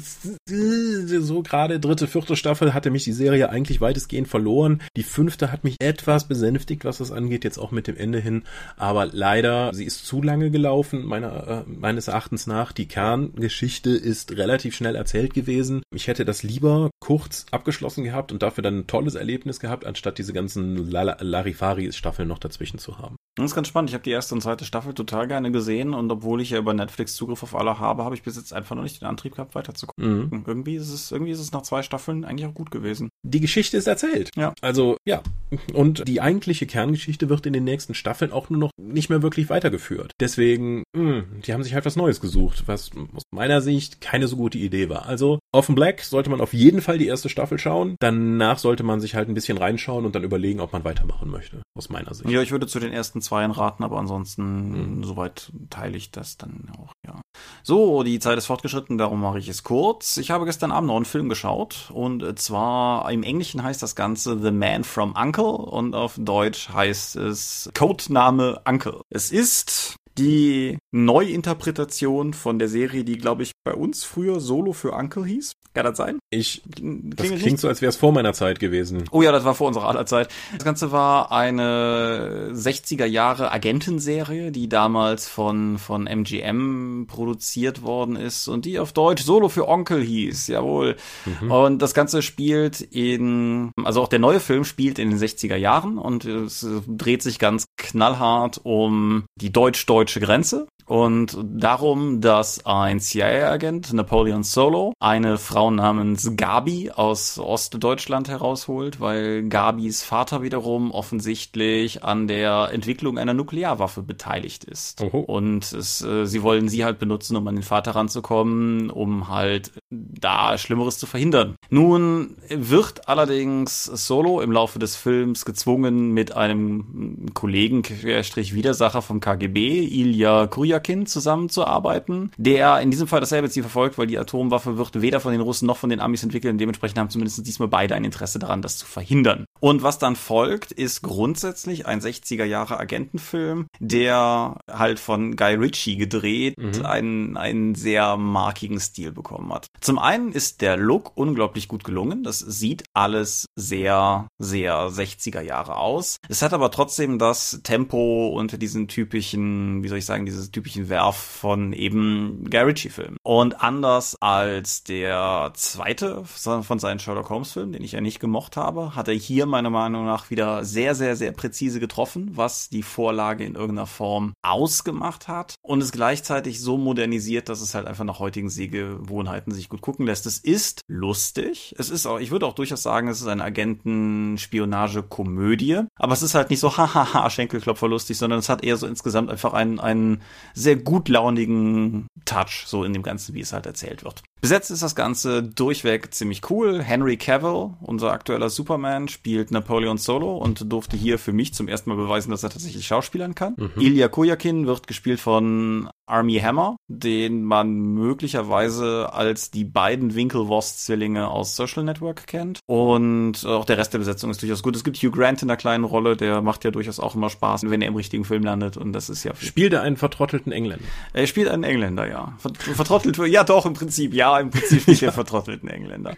so gerade 3., 4. Staffel hatte mich die Serie eigentlich weitestgehend verloren. Die 5. hat mich etwas besänftigt, was das angeht, jetzt auch mit dem Ende hin. Aber leider, sie ist zu lange gelaufen, meines Erachtens nach. Die Kerngeschichte ist relativ schnell erzählt gewesen. Ich hätte das lieber kurz abgeschlossen gehabt und dafür dann ein tolles Erlebnis gehabt, anstatt diese ganzen Larifari-Staffeln noch dazwischen zu haben. Das ist ganz spannend. Ich habe die 1. und 2. Staffel total gerne gesehen und obwohl ich ja über Netflix Zugriff auf alle habe, habe ich bis jetzt einfach noch nicht den Antrieb gehabt, weiterzugucken. Mhm. Irgendwie ist es nach 2 Staffeln eigentlich auch gut gewesen. Die Geschichte ist erzählt. Ja. Also, ja. Und die eigentliche Kerngeschichte wird in den nächsten Staffeln auch nur noch nicht mehr wirklich weitergeführt. Deswegen, die haben sich halt was Neues gesucht, was aus meiner Sicht keine so gute Idee war. Also, Orphan Black sollte man auf jeden Fall die 1. Staffel schauen. Danach sollte man sich halt ein bisschen reinschauen und dann überlegen, ob man weitermachen möchte, aus meiner Sicht. Ja, ich würde zu den ersten 2 raten, aber ansonsten soweit teile ich das dann auch, ja. So, die Zeit ist fortgeschritten, darum mache ich es kurz. Ich habe gestern Abend noch einen Film geschaut und zwar im Englischen heißt das Ganze The Man from Uncle und auf Deutsch heißt es Codename Uncle. Es ist die Neuinterpretation von der Serie, die, glaube ich, bei uns früher Solo für Uncle hieß. Kann das sein? Das klingt so, als wäre es vor meiner Zeit gewesen. Oh ja, das war vor unserer Allerzeit. Das Ganze war eine 60er-Jahre-Agentenserie, die damals von MGM produziert worden ist und die auf Deutsch Solo für Onkel hieß. Jawohl. Mhm. Und das Ganze also auch der neue Film spielt in den 60er Jahren und es dreht sich ganz knallhart um die deutsch-deutsche Grenze. und darum, dass ein CIA-Agent, Napoleon Solo, eine Frau namens Gabi aus Ostdeutschland herausholt, weil Gabis Vater wiederum offensichtlich an der Entwicklung einer Nuklearwaffe beteiligt ist. Oho. Und sie wollen sie halt benutzen, um an den Vater ranzukommen, um halt da Schlimmeres zu verhindern. Nun wird allerdings Solo im Laufe des Films gezwungen, mit einem Kollegen-Widersacher vom KGB, Ilya Kuryakin, zusammenzuarbeiten, der in diesem Fall dasselbe Ziel verfolgt, weil die Atomwaffe wird weder von den Russen noch von den Amis entwickelt und dementsprechend haben zumindest diesmal beide ein Interesse daran, das zu verhindern. Und was dann folgt, ist grundsätzlich ein 60er-Jahre-Agentenfilm, der halt von Guy Ritchie gedreht einen sehr markigen Stil bekommen hat. Zum einen ist der Look unglaublich gut gelungen. Das sieht alles sehr, sehr 60er Jahre aus. Es hat aber trotzdem das Tempo und diesen typischen, dieses typischen Werf von eben Guy Ritchie-Filmen. Und anders als der zweite von seinen Sherlock Holmes-Filmen, den ich ja nicht gemocht habe, hat er hier meiner Meinung nach wieder sehr, sehr, sehr präzise getroffen, was die Vorlage in irgendeiner Form ausgemacht hat und es gleichzeitig so modernisiert, dass es halt einfach nach heutigen Sehgewohnheiten sich gut gucken lässt. Es ist lustig. Es ist auch, ich würde auch durchaus sagen, es ist eine Agenten-Spionage-Komödie, aber es ist halt nicht so hahaha Schenkelklopfer lustig, sondern es hat eher so insgesamt einfach einen sehr gutlaunigen Touch, so in dem Ganzen, wie es halt erzählt wird. Besetzt ist das Ganze durchweg ziemlich cool. Henry Cavill, unser aktueller Superman, spielt Napoleon Solo und durfte hier für mich zum ersten Mal beweisen, dass er tatsächlich schauspielern kann. Ilya Kuryakin wird gespielt von Armie Hammer, den man möglicherweise als die beiden Winklevoss-Zwillinge aus Social Network kennt. Und auch der Rest der Besetzung ist durchaus gut. Es gibt Hugh Grant in einer kleinen Rolle, der macht ja durchaus auch immer Spaß, wenn er im richtigen Film landet. Und das ist ja... Spielt er einen vertrottelten Engländer? Er spielt einen Engländer, ja. Vertrottelt, ja doch, im Prinzip, ja, im Prinzip nicht den vertrottelten Engländer.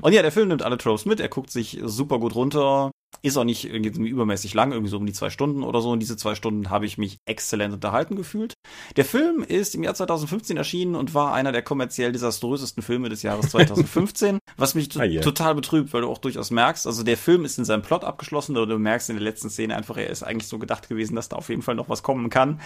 Und ja, der Film nimmt alle Tropes mit, er guckt sich super gut runter. Ist auch nicht irgendwie übermäßig lang, irgendwie so um die 2 Stunden oder so. Und diese 2 Stunden habe ich mich exzellent unterhalten gefühlt. Der Film ist im Jahr 2015 erschienen und war einer der kommerziell desaströsesten Filme des Jahres 2015, was mich total betrübt, weil du auch durchaus merkst, also der Film ist in seinem Plot abgeschlossen, aber du merkst in der letzten Szene einfach, er ist eigentlich so gedacht gewesen, dass da auf jeden Fall noch was kommen kann.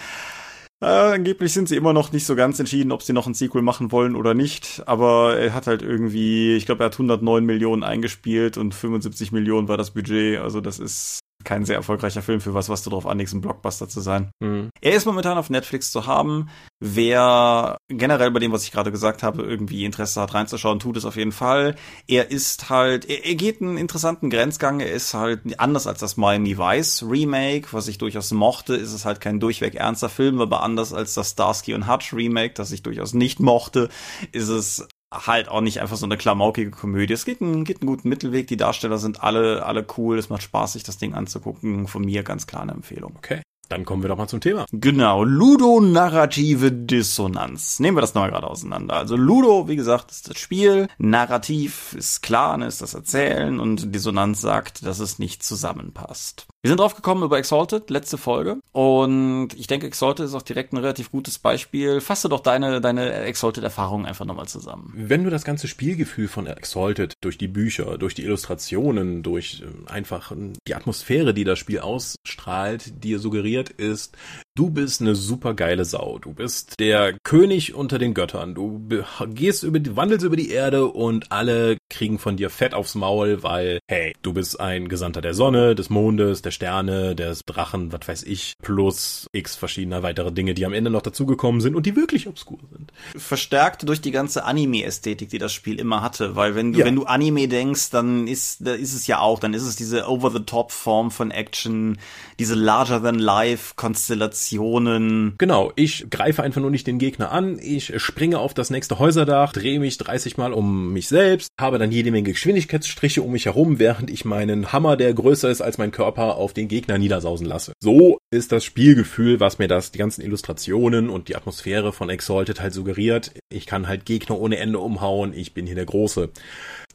Angeblich sind sie immer noch nicht so ganz entschieden, ob sie noch ein Sequel machen wollen oder nicht, aber er hat halt irgendwie, ich glaube, er hat 109 Millionen eingespielt und 75 Millionen war das Budget, also das ist kein sehr erfolgreicher Film für was du drauf anlegst, ein Blockbuster zu sein. Mhm. Er ist momentan auf Netflix zu haben. Wer generell bei dem, was ich gerade gesagt habe, irgendwie Interesse hat, reinzuschauen, tut es auf jeden Fall. Er ist halt, er geht einen interessanten Grenzgang. Er ist halt, anders als das Miami Vice Remake, was ich durchaus mochte, ist es halt kein durchweg ernster Film, aber anders als das Starsky und Hutch Remake, das ich durchaus nicht mochte, ist es halt auch nicht einfach so eine klamaukige Komödie. Es geht einen guten Mittelweg. Die Darsteller sind alle cool. Es macht Spaß, sich das Ding anzugucken. Von mir ganz klar eine Empfehlung. Okay, dann kommen wir doch mal zum Thema. Genau, Ludonarrative Dissonanz. Nehmen wir das nochmal gerade auseinander. Also Ludo, wie gesagt, ist das Spiel. Narrativ ist klar, ist das Erzählen. Und Dissonanz sagt, dass es nicht zusammenpasst. Wir sind drauf gekommen über Exalted, letzte Folge. Und ich denke, Exalted ist auch direkt ein relativ gutes Beispiel. Fasse doch deine Exalted-Erfahrungen einfach nochmal zusammen. Wenn du das ganze Spielgefühl von Exalted durch die Bücher, durch die Illustrationen, durch einfach die Atmosphäre, die das Spiel ausstrahlt, dir suggeriert ist, du bist eine super geile Sau. Du bist der König unter den Göttern. Du wandelst über die Erde und alle kriegen von dir Fett aufs Maul, weil, hey, du bist ein Gesandter der Sonne, des Mondes, der Sterne, des Drachen, was weiß ich, plus x verschiedener weitere Dinge, die am Ende noch dazugekommen sind und die wirklich obskur sind. Verstärkt durch die ganze Anime-Ästhetik, die das Spiel immer hatte, weil wenn du Anime denkst, dann ist es diese Over-the-Top-Form von Action, diese Larger-than-Life-Konstellationen. Genau, ich greife einfach nur nicht den Gegner an, ich springe auf das nächste Häuserdach, drehe mich 30 Mal um mich selbst, habe dann jede Menge Geschwindigkeitsstriche um mich herum, während ich meinen Hammer, der größer ist als mein Körper, auf den Gegner niedersausen lasse. So ist das Spielgefühl, was mir die ganzen Illustrationen und die Atmosphäre von Exalted halt suggeriert. Ich kann halt Gegner ohne Ende umhauen, ich bin hier der Große.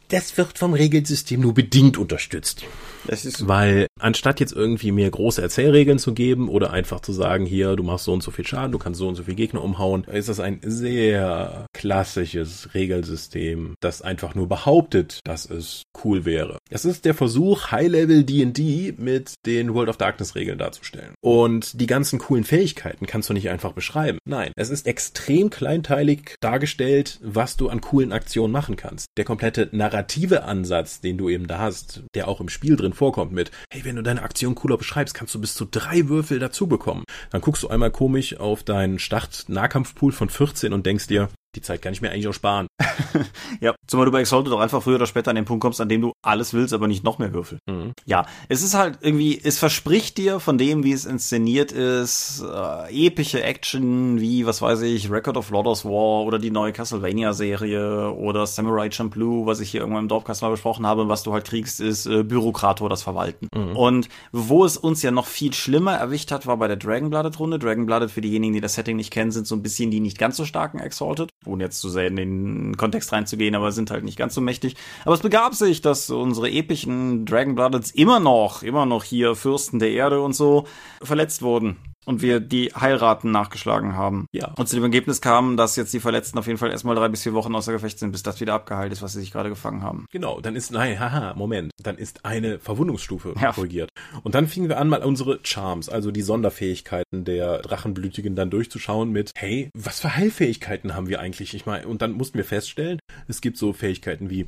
Das wird vom Regelsystem nur bedingt unterstützt. Das ist so. Weil anstatt jetzt irgendwie mir große Erzählregeln zu geben oder einfach zu sagen, hier, du machst so und so viel Schaden, du kannst so und so viel Gegner umhauen, ist das ein sehr klassisches Regelsystem, das einfach nur behauptet, dass es cool wäre. Das ist der Versuch, High-Level D&D mit den World of Darkness-Regeln darzustellen. Und die ganzen coolen Fähigkeiten kannst du nicht einfach beschreiben. Nein, es ist extrem kleinteilig dargestellt, was du an coolen Aktionen machen kannst. Der komplette narrative Ansatz, den du eben da hast, der auch im Spiel drin vorkommt mit, hey, wenn du deine Aktion cooler beschreibst, kannst du bis zu 3 Würfel dazu bekommen. Dann guckst du einmal komisch auf deinen Start-Nahkampfpool von 14 und denkst dir, die Zeit kann ich mir eigentlich auch sparen. Ja, zumal du bei Exalted doch einfach früher oder später an den Punkt kommst, an dem du alles willst, aber nicht noch mehr Würfel. Mhm. Ja, es ist halt irgendwie, es verspricht dir von dem, wie es inszeniert ist, epische Action wie, was weiß ich, Record of Lodoss War oder die neue Castlevania-Serie oder Samurai Champloo, was ich hier irgendwann im Dorfcast mal besprochen habe. Was du halt kriegst, ist Bürokrator, das Verwalten. Mhm. Und wo es uns ja noch viel schlimmer erwischt hat, war bei der Dragonblooded-Runde. Dragonblooded, für diejenigen, die das Setting nicht kennen, sind so ein bisschen die nicht ganz so starken Exalted, ohne jetzt zu sehr in den Kontext reinzugehen, aber sind halt nicht ganz so mächtig. Aber es begab sich, dass unsere epischen Dragonbloodeds immer noch hier Fürsten der Erde und so verletzt wurden. Und wir die Heilraten nachgeschlagen haben. Ja. Und zu dem Ergebnis kam, dass jetzt die Verletzten auf jeden Fall erstmal 3 bis 4 Wochen außer Gefecht sind, bis das wieder abgeheilt ist, was sie sich gerade gefangen haben. Genau, dann ist eine Verwundungsstufe korrigiert. Und dann fingen wir an, mal unsere Charms, also die Sonderfähigkeiten der Drachenblütigen, dann durchzuschauen mit, hey, was für Heilfähigkeiten haben wir eigentlich? Ich meine, und dann mussten wir feststellen, es gibt so Fähigkeiten wie,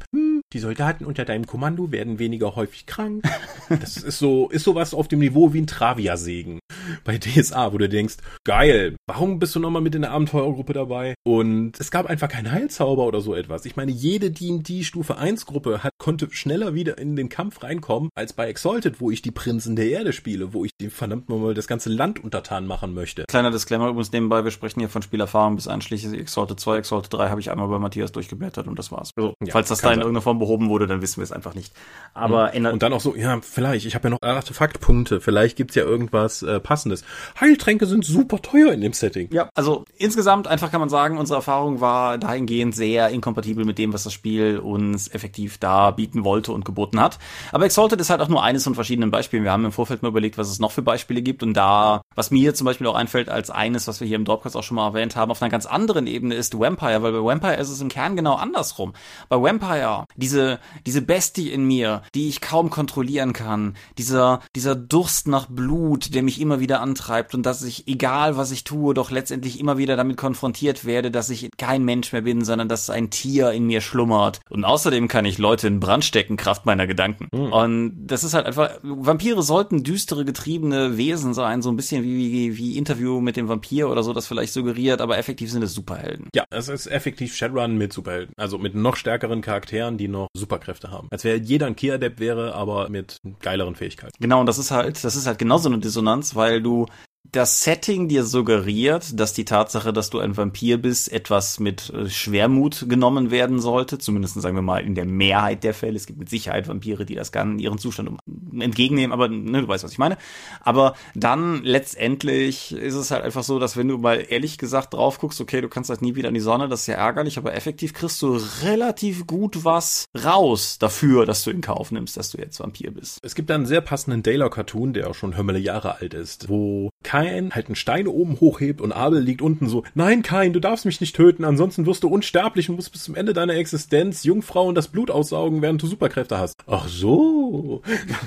die Soldaten unter deinem Kommando werden weniger häufig krank. Das ist sowas auf dem Niveau wie ein Travia-Segen bei DSA, wo du denkst, geil, warum bist du nochmal mit in der Abenteuergruppe dabei? Und es gab einfach keinen Heilzauber oder so etwas. Ich meine, jede D&D Stufe 1 Gruppe konnte schneller wieder in den Kampf reinkommen, als bei Exalted, wo ich die Prinzen der Erde spiele, wo ich die verdammt nochmal das ganze Land untertan machen möchte. Kleiner Disclaimer übrigens nebenbei, wir sprechen hier von Spielerfahrung bis einschließlich Exalted 2, Exalted 3 habe ich einmal bei Matthias durchgeblättert und das war's. Also, ja, falls das da in irgendeiner Form behoben wurde, dann wissen wir es einfach nicht. Aber und dann auch so, ja, vielleicht, ich habe ja noch Artefaktpunkte, vielleicht gibt's ja irgendwas Passendes. Heiltränke sind super teuer in dem Setting. Ja, also insgesamt einfach kann man sagen, unsere Erfahrung war dahingehend sehr inkompatibel mit dem, was das Spiel uns effektiv da bieten wollte und geboten hat. Aber Exalted ist halt auch nur eines von verschiedenen Beispielen. Wir haben im Vorfeld mal überlegt, was es noch für Beispiele gibt und da, was mir zum Beispiel auch einfällt, als eines, was wir hier im Dropcast auch schon mal erwähnt haben, auf einer ganz anderen Ebene ist Vampire, weil bei Vampire ist es im Kern genau andersrum. Bei Vampire, diese Bestie in mir, die ich kaum kontrollieren kann, dieser Durst nach Blut, der mich immer wieder antreibt und dass ich, egal was ich tue, doch letztendlich immer wieder damit konfrontiert werde, dass ich kein Mensch mehr bin, sondern dass ein Tier in mir schlummert. Und außerdem kann ich Leute in Brand stecken, Kraft meiner Gedanken. Mhm. Und das ist halt einfach, Vampire sollten düstere, getriebene Wesen sein, so ein bisschen wie Interview mit dem Vampir oder so, das vielleicht suggeriert, aber effektiv sind es Superhelden. Ja, es ist effektiv Shadowrun mit Superhelden. Also mit noch stärkeren Charakteren, die noch Superkräfte haben. Als wäre jeder ein Key-Adept wäre, aber mit geileren Fähigkeiten. Genau, und das ist halt genauso eine Dissonanz, weil du das Setting dir suggeriert, dass die Tatsache, dass du ein Vampir bist, etwas mit Schwermut genommen werden sollte. Zumindest, sagen wir mal, in der Mehrheit der Fälle. Es gibt mit Sicherheit Vampire, die das gerne in ihren Zustand entgegennehmen, aber ne, du weißt, was ich meine. Aber dann letztendlich ist es halt einfach so, dass wenn du mal ehrlich gesagt drauf guckst, okay, du kannst halt nie wieder in die Sonne, das ist ja ärgerlich, aber effektiv kriegst du relativ gut was raus dafür, dass du in Kauf nimmst, dass du jetzt Vampir bist. Es gibt da einen sehr passenden Daylor-Cartoon, der auch schon Hömmele Jahre alt ist, wo Kain halt einen Stein oben hochhebt und Abel liegt unten so, nein Kain, du darfst mich nicht töten, ansonsten wirst du unsterblich und musst bis zum Ende deiner Existenz Jungfrauen das Blut aussaugen, während du Superkräfte hast. Ach so.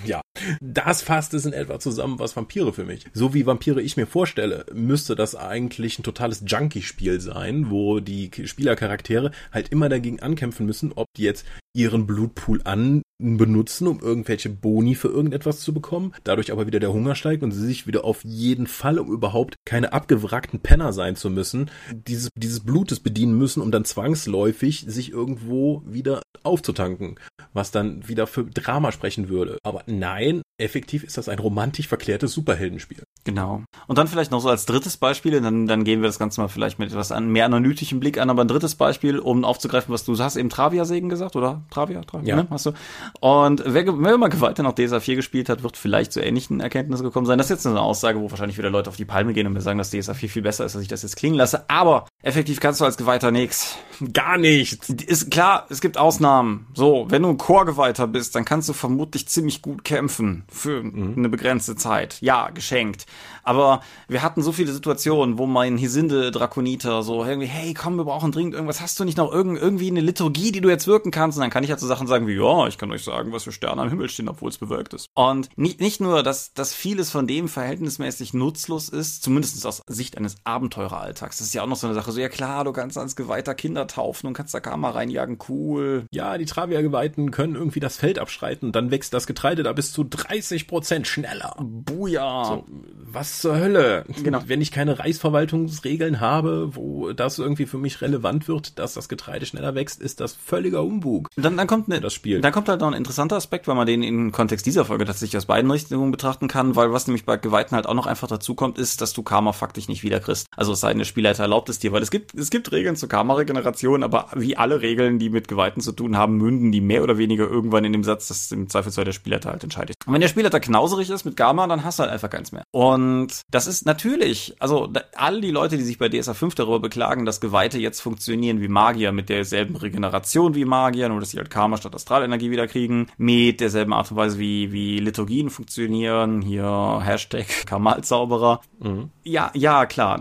Ja, das fasst es in etwa zusammen, was Vampire für mich. So wie Vampire ich mir vorstelle, müsste das eigentlich ein totales Junkie-Spiel sein, wo die Spielercharaktere halt immer dagegen ankämpfen müssen, ob die jetzt ihren Blutpool benutzen, um irgendwelche Boni für irgendetwas zu bekommen, dadurch aber wieder der Hunger steigt und sie sich wieder auf jeden Fall, um überhaupt keine abgewrackten Penner sein zu müssen, dieses Blutes bedienen müssen, um dann zwangsläufig sich irgendwo wieder aufzutanken, was dann wieder für Drama sprechen würde. Aber nein, effektiv ist das ein romantisch verklärtes Superheldenspiel. Genau. Und dann vielleicht noch so als drittes Beispiel, dann gehen wir das Ganze mal vielleicht mit etwas mehr analytischem Blick an, aber ein drittes Beispiel, um aufzugreifen, was du hast, eben Travia-Segen gesagt, oder? Travia, ne? Hast du. Und wer mal Gewalt noch DSA 4 gespielt hat, wird vielleicht zu ähnlichen Erkenntnissen gekommen sein. Das ist jetzt eine Aussage, wo wahrscheinlich wieder Leute auf die Palme gehen und mir sagen, dass DSA 4 viel besser ist, als ich das jetzt klingen lasse. Aber effektiv kannst du als Geweihter nichts. Gar nichts. Ist klar, es gibt Ausnahmen. So, wenn du ein Core-Geweihter bist, dann kannst du vermutlich ziemlich gut kämpfen für eine begrenzte Zeit. Ja, geschenkt. Aber wir hatten so viele Situationen, wo mein Hisinde-Drakoniter so irgendwie, hey, komm, wir brauchen dringend irgendwas. Hast du nicht noch irgendwie eine Liturgie, die du jetzt wirken kannst? Und dann kann ich halt so Sachen sagen wie, ja, ich kann euch sagen, was für Sterne am Himmel stehen, obwohl es bewölkt ist. Und nicht nur, dass vieles von dem verhältnismäßig nutzlos ist, zumindest aus Sicht eines Abenteureralltags. Das ist ja auch noch so eine Sache. So, ja klar, du kannst ans Geweihter Kinder taufen und kannst da Karma reinjagen. Cool. Ja, die Travia-Geweihten können irgendwie das Feld abschreiten. Dann wächst das Getreide da bis zu 30% schneller. Buja. So. Was zur Hölle? Genau. Wenn ich keine Reichsverwaltungsregeln habe, wo das irgendwie für mich relevant wird, dass das Getreide schneller wächst, ist das völliger Umbug. Dann kommt halt noch ein interessanter Aspekt, weil man den im Kontext dieser Folge tatsächlich aus beiden Richtungen betrachten kann, weil was nämlich bei Geweihten halt auch noch einfach dazu kommt, ist, dass du Karma faktisch nicht wiederkriegst. Also es sei denn, der Spielleiter erlaubt es dir, weil es gibt Regeln zur Karma-Regeneration, aber wie alle Regeln, die mit Geweihten zu tun haben, münden die mehr oder weniger irgendwann in dem Satz, dass im Zweifelsfall der Spielleiter halt entscheidet. Und wenn der Spielleiter knauserig ist mit Karma, dann hast du halt einfach keins mehr. Und das ist natürlich, also all die Leute, die sich bei DSA 5 darüber beklagen, dass Geweihte jetzt funktionieren wie Magier, mit derselben Regeneration wie Magier, nur dass sie halt Karma statt Astralenergie wieder kriegen, mit derselben Art und Weise wie Liturgien funktionieren, hier Hashtag Karmalzauberer. Mhm. Ja, klar,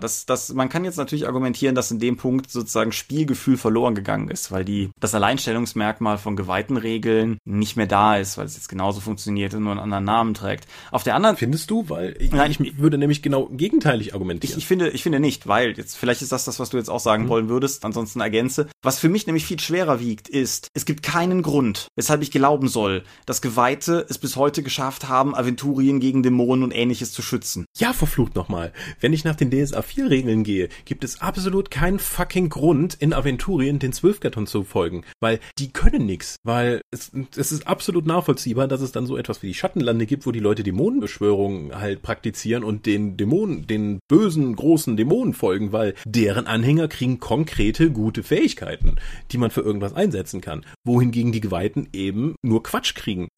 man kann jetzt natürlich argumentieren, dass in dem Punkt sozusagen Spielgefühl verloren gegangen ist, weil das Alleinstellungsmerkmal von Geweihtenregeln nicht mehr da ist, weil es jetzt genauso funktioniert und nur einen anderen Namen trägt. Auf der anderen... Findest du? Weil... Ich würde nämlich genau gegenteilig argumentieren. Ich finde nicht, weil jetzt vielleicht ist das, was du jetzt auch sagen wollen würdest, ansonsten ergänze. Was für mich nämlich viel schwerer wiegt, ist, es gibt keinen Grund, weshalb ich glauben soll, dass Geweihte es bis heute geschafft haben, Aventurien gegen Dämonen und Ähnliches zu schützen. Ja, verflucht nochmal. Wenn ich nach den DSA 4 Regeln gehe, gibt es absolut keinen fucking Grund, in Aventurien den 12-Göttern zu folgen, weil die können nix, weil es ist absolut nachvollziehbar, dass es dann so etwas wie die Schattenlande gibt, wo die Leute Dämonenbeschwörungen halt praktizieren und den bösen, großen Dämonen folgen, weil deren Anhänger kriegen konkrete, gute Fähigkeiten, die man für irgendwas einsetzen kann. Wohingegen die Geweihten eben nur Quatsch kriegen.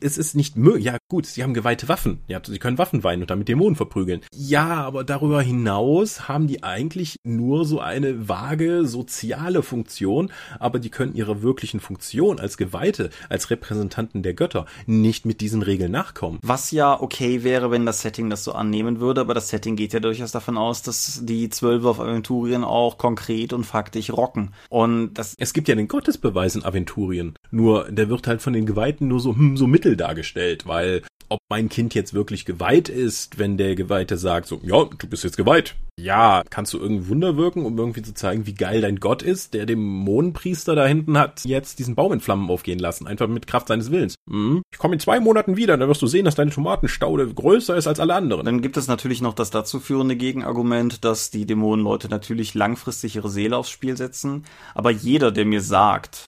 Es ist nicht möglich. Ja gut, sie haben geweihte Waffen. Ja, sie können Waffen weihen und damit Dämonen verprügeln. Ja, aber darüber hinaus haben die eigentlich nur so eine vage soziale Funktion, aber die können ihrer wirklichen Funktion als Geweihte, als Repräsentanten der Götter nicht mit diesen Regeln nachkommen. Was ja okay wäre, wenn das Setting das so annehmen würde, aber das Setting geht ja durchaus davon aus, dass die Zwölfe auf Aventurien auch konkret und faktisch rocken. Und es gibt ja den Gottesbeweis in Aventurien, nur der wird halt von den Geweihten nur so mittel dargestellt, weil ob mein Kind jetzt wirklich geweiht ist, wenn der Geweihte sagt, so, ja, du bist jetzt geweiht. Ja, kannst du irgendein Wunder wirken, um irgendwie zu zeigen, wie geil dein Gott ist, der dem Dämonenpriester da hinten hat jetzt diesen Baum in Flammen aufgehen lassen, einfach mit Kraft seines Willens. Ich komme in 2 Monaten wieder, dann wirst du sehen, dass deine Tomatenstaude größer ist als alle anderen. Dann gibt es natürlich noch das dazu führende Gegenargument, dass die Dämonenleute natürlich langfristig ihre Seele aufs Spiel setzen, aber jeder, der mir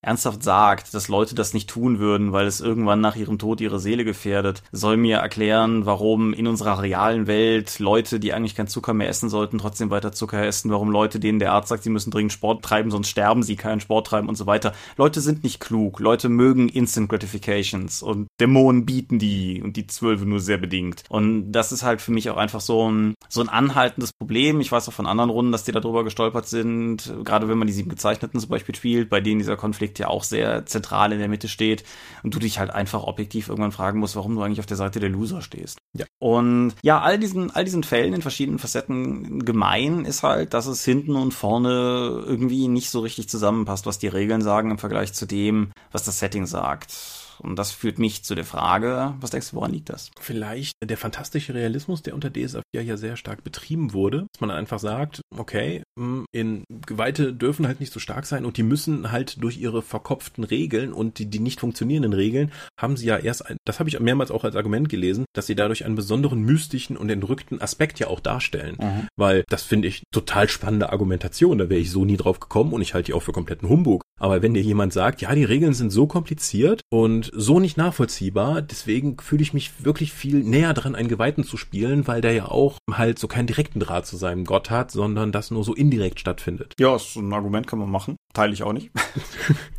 ernsthaft sagt, dass Leute das nicht tun würden, weil es irgendwann nach ihrem Tod ihre Seele gefährdet, soll mir erklären, warum in unserer realen Welt Leute, die eigentlich keinen Zucker mehr essen sollten, trotzdem weiter Zucker essen, warum Leute, denen der Arzt sagt, sie müssen dringend Sport treiben, sonst sterben sie, keinen Sport treiben und so weiter. Leute sind nicht klug, Leute mögen Instant Gratifications und Dämonen bieten die und die Zwölfe nur sehr bedingt. Und das ist halt für mich auch einfach so ein anhaltendes Problem. Ich weiß auch von anderen Runden, dass die darüber gestolpert sind, gerade wenn man die 7 Gezeichneten zum Beispiel spielt, bei denen dieser Konflikt ja auch sehr zentral in der Mitte steht und du dich halt einfach objektiv irgendwann fragen musst, warum du eigentlich auf der Seite der Loser stehst. Ja. Und ja, all diesen Fällen in verschiedenen Facetten gemein ist halt, dass es hinten und vorne irgendwie nicht so richtig zusammenpasst, was die Regeln sagen im Vergleich zu dem, was das Setting sagt. Und das führt mich zu der Frage, was denkst du, woran liegt das? Vielleicht der fantastische Realismus, der unter DSA 4 ja sehr stark betrieben wurde, dass man einfach sagt, okay, in Geweihte dürfen halt nicht so stark sein und die müssen halt durch ihre verkopften Regeln und die nicht funktionierenden Regeln haben sie ja das habe ich mehrmals auch als Argument gelesen, dass sie dadurch einen besonderen mystischen und entrückten Aspekt ja auch darstellen, weil das finde ich total spannende Argumentation, da wäre ich so nie drauf gekommen und ich halte die auch für kompletten Humbug. Aber wenn dir jemand sagt, ja, die Regeln sind so kompliziert und so nicht nachvollziehbar, deswegen fühle ich mich wirklich viel näher dran, einen Geweihten zu spielen, weil der ja auch halt so keinen direkten Draht zu seinem Gott hat, sondern das nur so indirekt stattfindet. Ja, ist ein Argument, kann man machen. Teile ich auch nicht.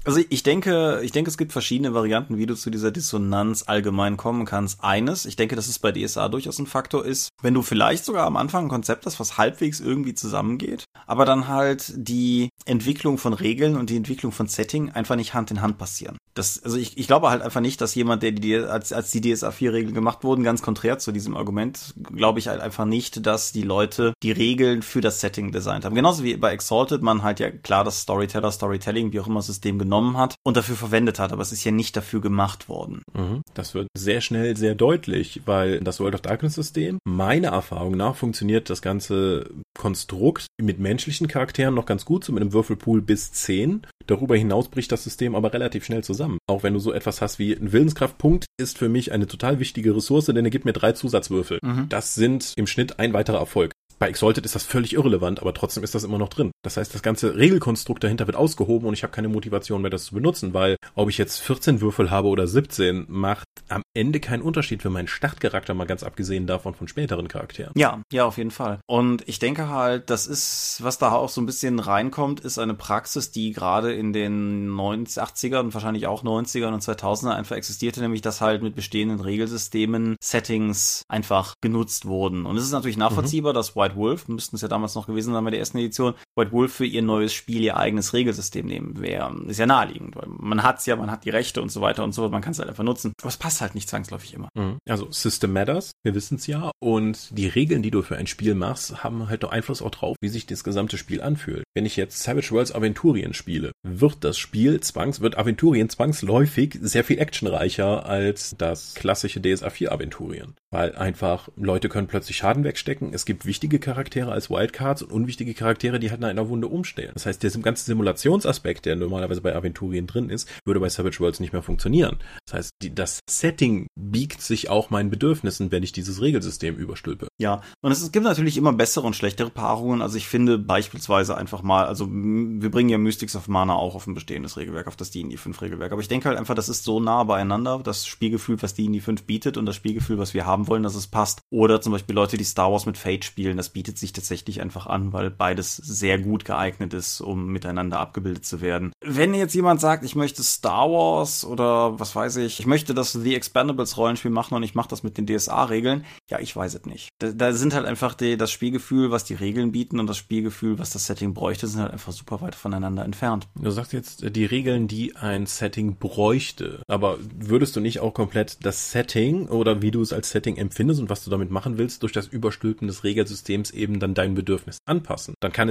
Also ich denke, es gibt verschiedene Varianten, wie du zu dieser Dissonanz allgemein kommen kannst. Eines, ich denke, dass es bei DSA durchaus ein Faktor ist, wenn du vielleicht sogar am Anfang ein Konzept hast, was halbwegs irgendwie zusammengeht, aber dann halt die Entwicklung von Regeln und die Entwicklung von Setting einfach nicht Hand in Hand passieren. Das, also ich glaube halt einfach nicht, dass jemand, der als die DSA-4-Regeln gemacht wurden, ganz konträr zu diesem Argument, glaube ich halt einfach nicht, dass die Leute die Regeln für das Setting designt haben. Genauso wie bei Exalted man halt ja klar das Storytelling, wie auch immer System genommen hat und dafür verwendet hat, aber es ist ja nicht dafür gemacht worden. Mhm. Das wird sehr schnell sehr deutlich, weil das World of Darkness System, meiner Erfahrung nach, funktioniert das ganze Konstrukt mit menschlichen Charakteren noch ganz gut, so mit einem Würfelpool bis 10. Darüber hinaus bricht das System aber relativ schnell zusammen. Auch wenn du so etwas hast wie ein Willenskraftpunkt, ist für mich eine total wichtige Ressource, denn er gibt mir 3 Zusatzwürfel. Mhm. Das sind im Schnitt ein weiterer Erfolg. Bei Exalted ist das völlig irrelevant, aber trotzdem ist das immer noch drin. Das heißt, das ganze Regelkonstrukt dahinter wird ausgehoben und ich habe keine Motivation mehr, das zu benutzen, weil ob ich jetzt 14 Würfel habe oder 17, macht am Ende keinen Unterschied für meinen Startcharakter, mal ganz abgesehen davon von späteren Charakteren. Ja, auf jeden Fall. Und ich denke halt, das ist, was da auch so ein bisschen reinkommt, ist eine Praxis, die gerade in den 80ern und wahrscheinlich auch 90ern und 2000ern einfach existierte, nämlich dass halt mit bestehenden Regelsystemen Settings einfach genutzt wurden. Und es ist natürlich nachvollziehbar, dass White Wolf, müssten es ja damals noch gewesen sein bei der ersten Edition, White Wolf für ihr neues Spiel ihr eigenes Regelsystem nehmen wäre. Ist ja naheliegend, weil man hat die Rechte und so weiter und so, man kann es halt einfach nutzen. Aber es passt halt nicht zwangsläufig immer. Also System Matters, wir wissen es ja, und die Regeln, die du für ein Spiel machst, haben halt noch Einfluss auch drauf, wie sich das gesamte Spiel anfühlt. Wenn ich jetzt Savage Worlds Aventurien spiele, wird Aventurien zwangsläufig sehr viel actionreicher als das klassische DSA4 Aventurien. Weil einfach Leute können plötzlich Schaden wegstecken, es gibt wichtige Charaktere als Wildcards und unwichtige Charaktere, die halt in einer Wunde umstehen. Das heißt, der ganze Simulationsaspekt, der normalerweise bei Aventurien drin ist, würde bei Savage Worlds nicht mehr funktionieren. Das heißt, das Setting biegt sich auch meinen Bedürfnissen, wenn ich dieses Regelsystem überstülpe. Ja, und es gibt natürlich immer bessere und schlechtere Paarungen. Also ich finde beispielsweise einfach mal, also wir bringen ja Mystics of Mana auch auf ein bestehendes Regelwerk, auf das D&D 5 Regelwerk. Aber ich denke halt einfach, das ist so nah beieinander, das Spielgefühl, was D&D 5 bietet und das Spielgefühl, was wir haben wollen, dass es passt. Oder zum Beispiel Leute, die Star Wars mit Fate spielen, das bietet sich tatsächlich einfach an, weil beides sehr gut geeignet ist, um miteinander abgebildet zu werden. Wenn jetzt jemand sagt, ich möchte Star Wars oder was weiß ich möchte das The Expendables Rollenspiel machen und ich mache das mit den DSA-Regeln, ja, ich weiß es nicht. Da sind halt einfach das Spielgefühl, was die Regeln bieten und das Spielgefühl, was das Setting bräuchte, sind halt einfach super weit voneinander entfernt. Du sagst jetzt die Regeln, die ein Setting bräuchte, aber würdest du nicht auch komplett das Setting oder wie du es als Setting empfindest und was du damit machen willst, durch das Überstülpen des Regelsystems eben dann dein Bedürfnis anpassen? Dann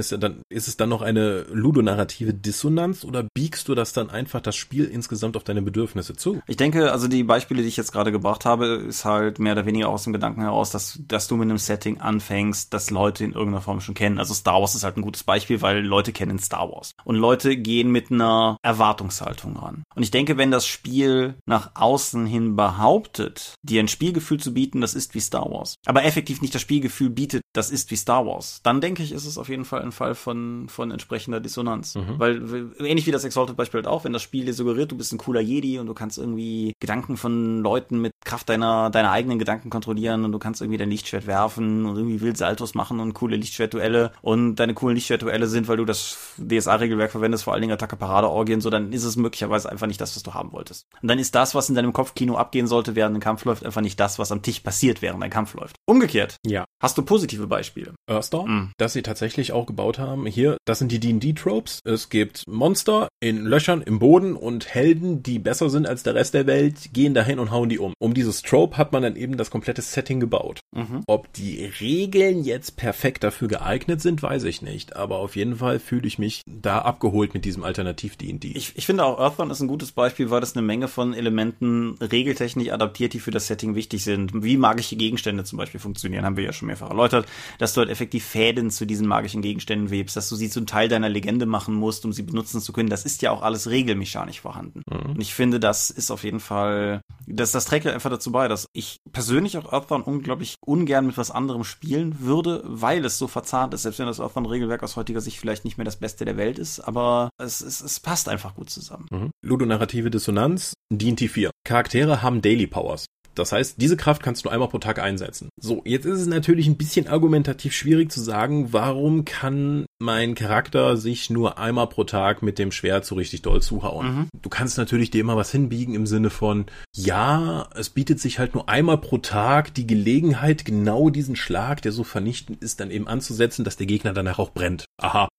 ist es noch eine ludonarrative Dissonanz oder biegst du das dann einfach das Spiel insgesamt auf deine Bedürfnisse zu? Ich denke, also die Beispiele, die ich jetzt gerade gebracht habe, ist halt mehr oder weniger aus dem Gedanken heraus, dass du mit einem Setting anfängst, das Leute in irgendeiner Form schon kennen. Also Star Wars ist halt ein gutes Beispiel, weil Leute kennen Star Wars. Und Leute gehen mit einer Erwartungshaltung ran. Und ich denke, wenn das Spiel nach außen hin behauptet, dir ein Spielgefühl zu bieten, das ist wie Star Wars, aber effektiv nicht das Spielgefühl bietet, das ist wie Star Wars, dann denke ich, ist es auf jeden Fall ein Fall von entsprechender Dissonanz. Weil, ähnlich wie das Exalted-Beispiel halt auch, wenn das Spiel dir suggeriert, du bist ein cooler Jedi und du kannst irgendwie Gedanken von Leuten mit Kraft deiner eigenen Gedanken kontrollieren und du kannst irgendwie dein Lichtschwert werfen und irgendwie wild Saltos machen und coole Lichtschwertduelle und deine coolen Lichtschwertduelle sind, weil du das DSA-Regelwerk verwendest, vor allen Dingen Attacke-Parade-Orgien, so, dann ist es möglicherweise einfach nicht das, was du haben wolltest. Und dann ist das, was in deinem Kopfkino abgehen sollte, während ein Kampf läuft, einfach nicht das, was am Tisch passiert, während ein Kampf läuft. Umgekehrt. Ja. Hast du positive Beispiele? Earthstorm, das sie tatsächlich auch gebaut haben. Hier, das sind die D&D-Tropes. Es gibt Monster in Löchern im Boden und Helden, die besser sind als der Rest der Welt, gehen dahin und hauen die um. Um dieses Trope hat man dann eben das komplette Setting gebaut. Ob die Regeln jetzt perfekt dafür geeignet sind, weiß ich nicht. Aber auf jeden Fall fühle ich mich da abgeholt mit diesem Alternativ-D&D. Ich finde auch Earthbound ist ein gutes Beispiel, weil das eine Menge von Elementen regeltechnisch adaptiert, die für das Setting wichtig sind. Wie magische Gegenstände zum Beispiel funktionieren, haben wir ja schon mehrfach erläutert, dass du halt effektiv Fäden zu diesen magischen Gegenständen webst, dass du sie zum Teil deiner Legende machen musst, um sie benutzen zu können. Das ist ja auch alles regelmechanisch vorhanden. Und ich finde, das ist auf jeden Fall Das trägt ja einfach dazu bei, dass ich persönlich auch Earthbound unglaublich ungern mit was anderem spielen würde, weil es so verzahnt ist, selbst wenn das Earthbound-Regelwerk aus heutiger Sicht vielleicht nicht mehr das Beste der Welt ist, aber es passt einfach gut zusammen. Mhm. Ludonarrative Dissonanz, D&D 4. Charaktere haben Daily Powers. Das heißt, diese Kraft kannst du einmal pro Tag einsetzen. So, jetzt ist es natürlich ein bisschen argumentativ schwierig zu sagen, warum kann mein Charakter sich nur einmal pro Tag mit dem Schwert so richtig doll zuhauen. Mhm. Du kannst natürlich dir immer was hinbiegen im Sinne von, ja, es bietet sich halt nur einmal pro Tag die Gelegenheit, genau diesen Schlag, der so vernichtend ist, dann eben anzusetzen, dass der Gegner danach auch brennt. Aha.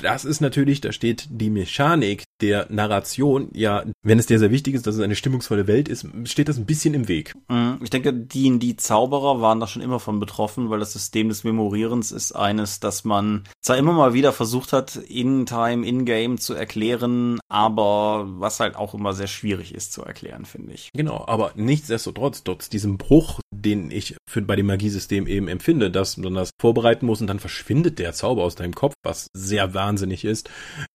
Das ist natürlich, da steht die Mechanik der Narration, ja, wenn es dir sehr wichtig ist, dass es eine stimmungsvolle Welt ist, steht das ein bisschen im Weg. Ich denke, die Zauberer waren da schon immer von betroffen, weil das System des Memorierens ist eines, das man zwar immer mal wieder versucht hat, in-time, in-game zu erklären, aber was halt auch immer sehr schwierig ist zu erklären, finde ich. Genau, aber nichtsdestotrotz, trotz diesem Bruch, den ich bei dem Magiesystem eben empfinde, dass man das vorbereiten muss und dann verschwindet der Zauber aus deinem Kopf, was sehr wahnsinnig ist,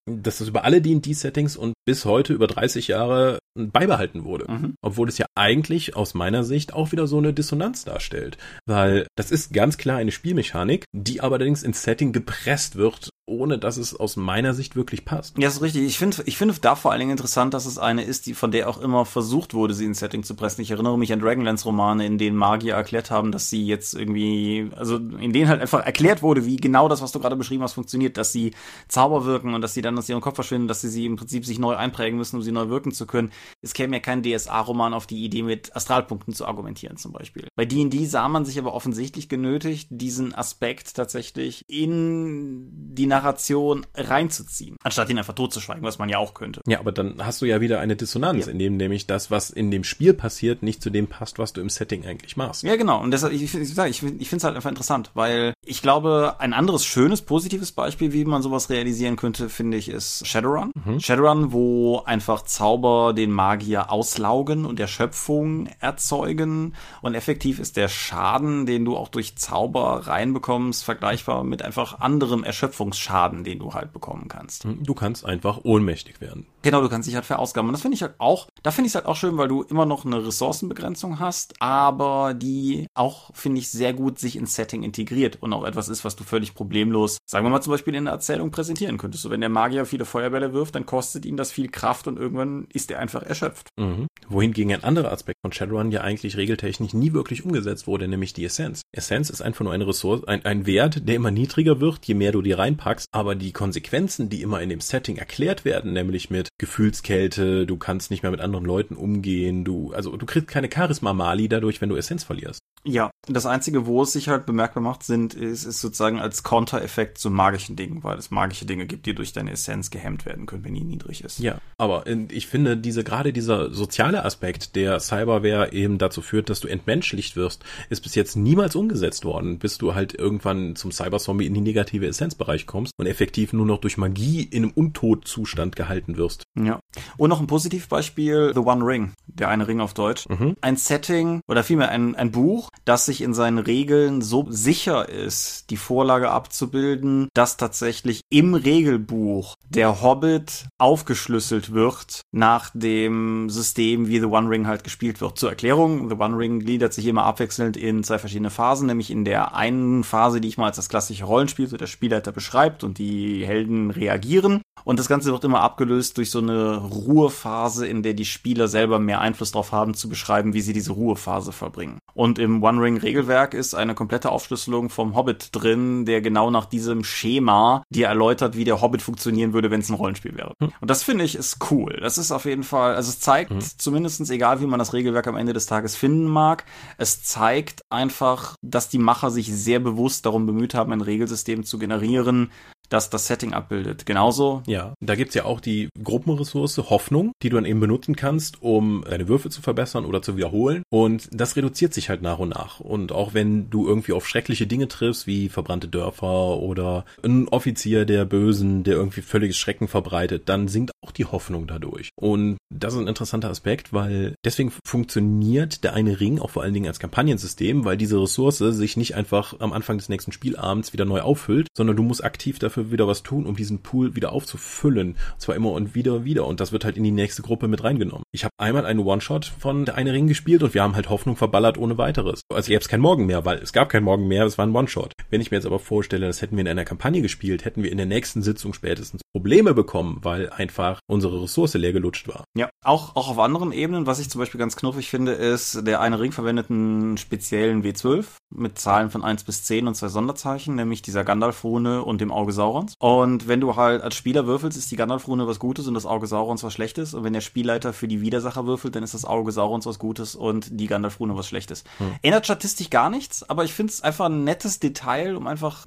dass das über alle D&D-Settings und bis heute über 30 Jahre beibehalten wurde. Mhm. Obwohl es ja eigentlich aus meiner Sicht auch wieder so eine Dissonanz darstellt. Weil das ist ganz klar eine Spielmechanik, die aber allerdings ins Setting gepresst wird, ohne dass es aus meiner Sicht wirklich passt. Ja, das ist richtig. Ich finde da vor allen Dingen interessant, dass es eine ist, die von der auch immer versucht wurde, sie ins Setting zu pressen. Ich erinnere mich an Dragonlance-Romane, in denen Magier erklärt haben, dass sie jetzt irgendwie, also in denen halt einfach erklärt wurde, wie genau das, was du gerade beschrieben hast, funktioniert, dass sie Zauber wirken und dass sie dann aus ihrem Kopf verschwinden, dass sie im Prinzip sich neu einprägen müssen, um sie neu wirken zu können. Es käme ja kein DSA-Roman auf die Idee, mit Astralpunkten zu argumentieren zum Beispiel. Bei D&D sah man sich aber offensichtlich genötigt, diesen Aspekt tatsächlich in die Narration reinzuziehen, anstatt ihn einfach totzuschweigen, was man ja auch könnte. Ja, aber dann hast du ja wieder eine Dissonanz, ja, in dem nämlich das, was in dem Spiel passiert, nicht zu dem passt, was du im Setting eigentlich machst. Ja, genau. Und deshalb, ich finde es halt einfach interessant, weil ich glaube, ein anderes schönes, positives Beispiel, wie man sowas realisieren könnte, finde ich, ist Shadowrun. Mhm. Shadowrun, wo einfach Zauber den Magier auslaugen und Erschöpfung erzeugen und effektiv ist der Schaden, den du auch durch Zauber reinbekommst, vergleichbar mit einfach anderem Erschöpfungsschaden, den du halt bekommen kannst. Du kannst einfach ohnmächtig werden. Genau, du kannst dich halt verausgaben. Und das finde ich halt auch, da finde ich es halt auch schön, weil du immer noch eine Ressourcenbegrenzung hast, aber die auch, finde ich, sehr gut sich ins Setting integriert und auch etwas ist, was du völlig problemlos, sagen wir mal zum Beispiel in der Erzählung präsentieren könntest. So, wenn der Magier viele Feuerbälle wirft, dann kostet ihm das viel Kraft und irgendwann ist er einfach erschöpft. Mhm. Wohingegen ein anderer Aspekt von Shadowrun ja eigentlich regeltechnisch nie wirklich umgesetzt wurde, nämlich die Essenz. Essenz ist einfach nur eine Ressource, ein Wert, der immer niedriger wird, je mehr du die reinpackst, aber die Konsequenzen, die immer in dem Setting erklärt werden, nämlich mit Gefühlskälte, du kannst nicht mehr mit anderen Leuten umgehen, du kriegst keine Charisma-Mali dadurch, wenn du Essenz verlierst. Ja, das Einzige, wo es sich halt bemerkbar macht, ist sozusagen als Kontereffekt zu magischen Dingen, weil es magische Dinge gibt, die durch deine Essenz gehemmt werden können, wenn die niedrig ist. Ja, aber ich finde, dieser soziale Aspekt der Cyberware eben dazu führt, dass du entmenschlicht wirst, ist bis jetzt niemals umgesetzt worden, bis du halt irgendwann zum Cyberzombie in den negative Essenzbereich kommst und effektiv nur noch durch Magie in einem Untot-Zustand gehalten wirst. Ja. Und noch ein Positivbeispiel, The One Ring, der eine Ring auf Deutsch. Mhm. Ein Setting oder vielmehr ein Buch, das sich in seinen Regeln so sicher ist, die Vorlage abzubilden, dass tatsächlich im Regelbuch der Hobbit aufgeschlüsselt wird nach dem System, wie The One Ring halt gespielt wird. Zur Erklärung, The One Ring gliedert sich immer abwechselnd in zwei verschiedene Phasen, nämlich in der einen Phase, die ich mal als das klassische Rollenspiel, so der Spielleiter beschreibt und die Helden reagieren. Und das Ganze wird immer abgelöst durch so eine Ruhephase, in der die Spieler selber mehr Einfluss drauf haben, zu beschreiben, wie sie diese Ruhephase verbringen. Und im One-Ring-Regelwerk ist eine komplette Aufschlüsselung vom Hobbit drin, der genau nach diesem Schema dir erläutert, wie der Hobbit funktionieren würde, wenn es ein Rollenspiel wäre. Und das finde ich ist cool. Das ist auf jeden Fall, also es zeigt zumindest, egal wie man das Regelwerk am Ende des Tages finden mag, es zeigt einfach, dass die Macher sich sehr bewusst darum bemüht haben, ein Regelsystem zu generieren, dass das Setting abbildet. Genauso. Ja, da gibt's ja auch die Gruppenressource Hoffnung, die du dann eben benutzen kannst, um deine Würfel zu verbessern oder zu wiederholen. Und das reduziert sich halt nach und nach. Und auch wenn du irgendwie auf schreckliche Dinge triffst, wie verbrannte Dörfer oder ein Offizier der Bösen, der irgendwie völliges Schrecken verbreitet, dann sinkt auch die Hoffnung dadurch. Und das ist ein interessanter Aspekt, weil deswegen funktioniert der eine Ring auch vor allen Dingen als Kampagnensystem, weil diese Ressource sich nicht einfach am Anfang des nächsten Spielabends wieder neu auffüllt, sondern du musst aktiv dafür dafür wieder was tun, um diesen Pool wieder aufzufüllen. Und zwar immer und wieder. Und das wird halt in die nächste Gruppe mit reingenommen. Ich habe einmal einen One-Shot von der eine Ring gespielt und wir haben halt Hoffnung verballert ohne weiteres. Also gäbe es keinen Morgen mehr, weil es gab keinen Morgen mehr, es war ein One-Shot. Wenn ich mir jetzt aber vorstelle, das hätten wir in einer Kampagne gespielt, hätten wir in der nächsten Sitzung spätestens Probleme bekommen, weil einfach unsere Ressource leer gelutscht war. Ja, auch auf anderen Ebenen, was ich zum Beispiel ganz knuffig finde, ist, der eine Ring verwendet einen speziellen W12 mit Zahlen von 1 bis 10 und 2 Sonderzeichen, nämlich dieser Gandalf-Rune und dem Auge Saurons. Und wenn du halt als Spieler würfelst, ist die Gandalf-Rune was Gutes und das Auge Saurons was Schlechtes. Und wenn der Spielleiter für die Widersacher würfelt, dann ist das Auge Saurons was Gutes und die Gandalf-Rune was Schlechtes. Ändert statistisch gar nichts, aber ich finde es einfach ein nettes Detail, um einfach,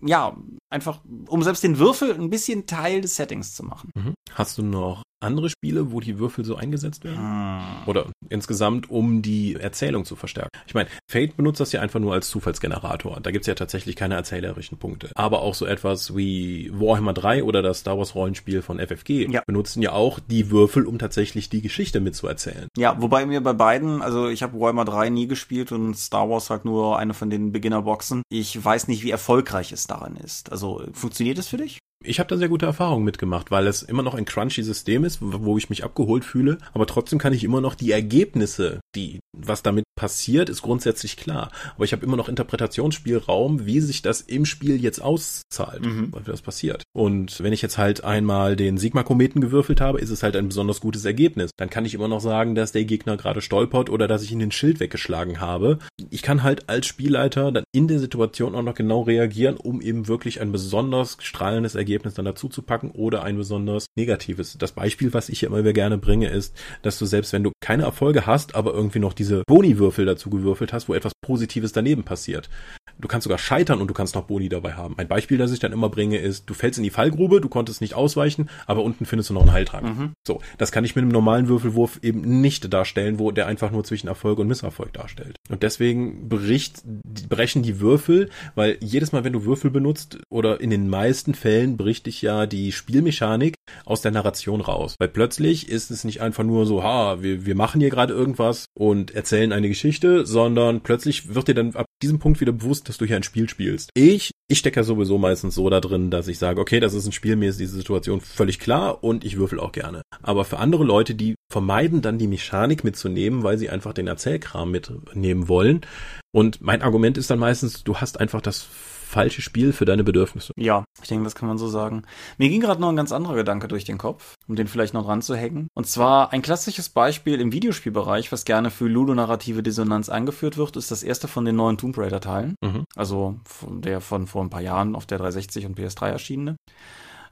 um selbst den Würfel ein bisschen Teil des Settings zu machen. Hast du noch andere Spiele, wo die Würfel so eingesetzt werden? Oder insgesamt, um die Erzählung zu verstärken. Ich meine, Fate benutzt das ja einfach nur als Zufallsgenerator. Da gibt's ja tatsächlich keine erzählerischen Punkte. Aber auch so etwas wie Warhammer 3 oder das Star Wars Rollenspiel von FFG benutzen ja auch die Würfel, um tatsächlich die Geschichte mitzuerzählen. Ja, wobei mir bei beiden, also ich habe Warhammer 3 nie gespielt und Star Wars halt nur eine von den Beginnerboxen. Ich weiß nicht, wie erfolgreich es daran ist. Also funktioniert das für dich? Ich habe da sehr gute Erfahrungen mitgemacht, weil es immer noch ein crunchy System ist, wo ich mich abgeholt fühle, aber trotzdem kann ich immer noch die Ergebnisse, was damit passiert, ist grundsätzlich klar. Aber ich habe immer noch Interpretationsspielraum, wie sich das im Spiel jetzt auszahlt, weil das passiert. Und wenn ich jetzt halt einmal den Sigma-Kometen gewürfelt habe, ist es halt ein besonders gutes Ergebnis. Dann kann ich immer noch sagen, dass der Gegner gerade stolpert oder dass ich ihn den Schild weggeschlagen habe. Ich kann halt als Spielleiter dann in der Situation auch noch genau reagieren, um eben wirklich ein besonders strahlendes Ergebnis dann dazu zu packen oder ein besonders negatives. Das Beispiel, was ich hier immer gerne bringe, ist, dass du selbst, wenn du keine Erfolge hast, aber irgendwie noch diese Boni-Würfel dazu gewürfelt hast, wo etwas Positives daneben passiert. Du kannst sogar scheitern und du kannst noch Boni dabei haben. Ein Beispiel, das ich dann immer bringe, ist, du fällst in die Fallgrube, du konntest nicht ausweichen, aber unten findest du noch einen Heiltrank. So, das kann ich mit einem normalen Würfelwurf eben nicht darstellen, wo der einfach nur zwischen Erfolg und Misserfolg darstellt. Und deswegen brechen die Würfel, weil jedes Mal, wenn du Würfel benutzt oder in den meisten Fällen bricht dich ja die Spielmechanik aus der Narration raus. Weil plötzlich ist es nicht einfach nur so, wir machen hier gerade irgendwas und erzählen eine Geschichte, sondern plötzlich wird dir dann ab diesem Punkt wieder bewusst, dass du hier ein Spiel spielst. Ich stecke ja sowieso meistens so da drin, dass ich sage, okay, das ist ein Spiel, mir ist diese Situation völlig klar und ich würfel auch gerne. Aber für andere Leute, die vermeiden dann die Mechanik mitzunehmen, weil sie einfach den Erzählkram mitnehmen wollen. Und mein Argument ist dann meistens, du hast einfach das falsche Spiel für deine Bedürfnisse. Ja, ich denke, das kann man so sagen. Mir ging gerade noch ein ganz anderer Gedanke durch den Kopf, um den vielleicht noch ranzuhängen. Und zwar ein klassisches Beispiel im Videospielbereich, was gerne für ludonarrative Dissonanz angeführt wird, ist das erste von den neuen Tomb Raider-Teilen. Also der von vor ein paar Jahren auf der 360 und PS3 erschienene.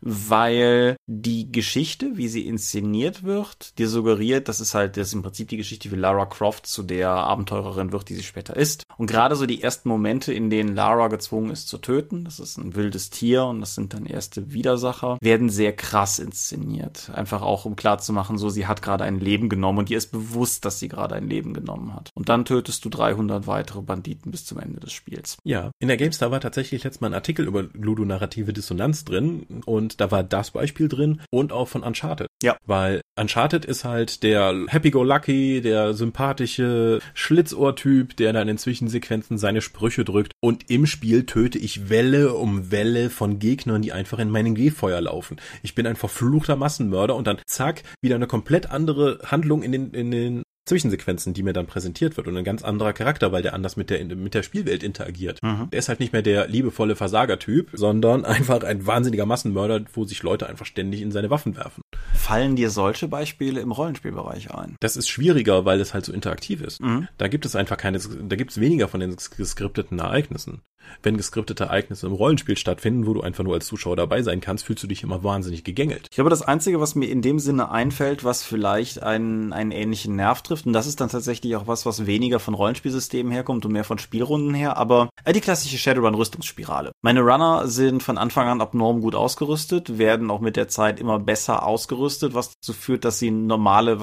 Weil die Geschichte, wie sie inszeniert wird, dir suggeriert, das ist im Prinzip die Geschichte, wie Lara Croft zu der Abenteurerin wird, die sie später ist. Und gerade so die ersten Momente, in denen Lara gezwungen ist zu töten, das ist ein wildes Tier und das sind dann erste Widersacher, werden sehr krass inszeniert. Einfach auch, um klarzumachen, so, sie hat gerade ein Leben genommen und ihr ist bewusst, dass sie gerade ein Leben genommen hat. Und dann tötest du 300 weitere Banditen bis zum Ende des Spiels. Ja, in der GameStar war tatsächlich letztes Mal ein Artikel über ludonarrative Dissonanz drin und da war das Beispiel drin und auch von Uncharted. Ja. Weil Uncharted ist halt der Happy-Go-Lucky, der sympathische Schlitzohr-Typ, der dann in Zwischensequenzen seine Sprüche drückt. Und im Spiel töte ich Welle um Welle von Gegnern, die einfach in meinen Gehfeuer laufen. Ich bin ein verfluchter Massenmörder und dann zack, wieder eine komplett andere Handlung in den Zwischensequenzen, die mir dann präsentiert wird und ein ganz anderer Charakter, weil der anders mit der Spielwelt interagiert. Der ist halt nicht mehr der liebevolle Versagertyp, sondern einfach ein wahnsinniger Massenmörder, wo sich Leute einfach ständig in seine Waffen werfen. Fallen dir solche Beispiele im Rollenspielbereich ein? Das ist schwieriger, weil es halt so interaktiv ist. Da gibt es weniger von den geskripteten Ereignissen. Wenn geskriptete Ereignisse im Rollenspiel stattfinden, wo du einfach nur als Zuschauer dabei sein kannst, fühlst du dich immer wahnsinnig gegängelt. Ich glaube, das Einzige, was mir in dem Sinne einfällt, was vielleicht einen ähnlichen Nerv trifft, und das ist dann tatsächlich auch was weniger von Rollenspielsystemen herkommt und mehr von Spielrunden her, aber die klassische Shadowrun-Rüstungsspirale. Meine Runner sind von Anfang an abnorm gut ausgerüstet, werden auch mit der Zeit immer besser ausgerüstet, was dazu führt, dass sie normale,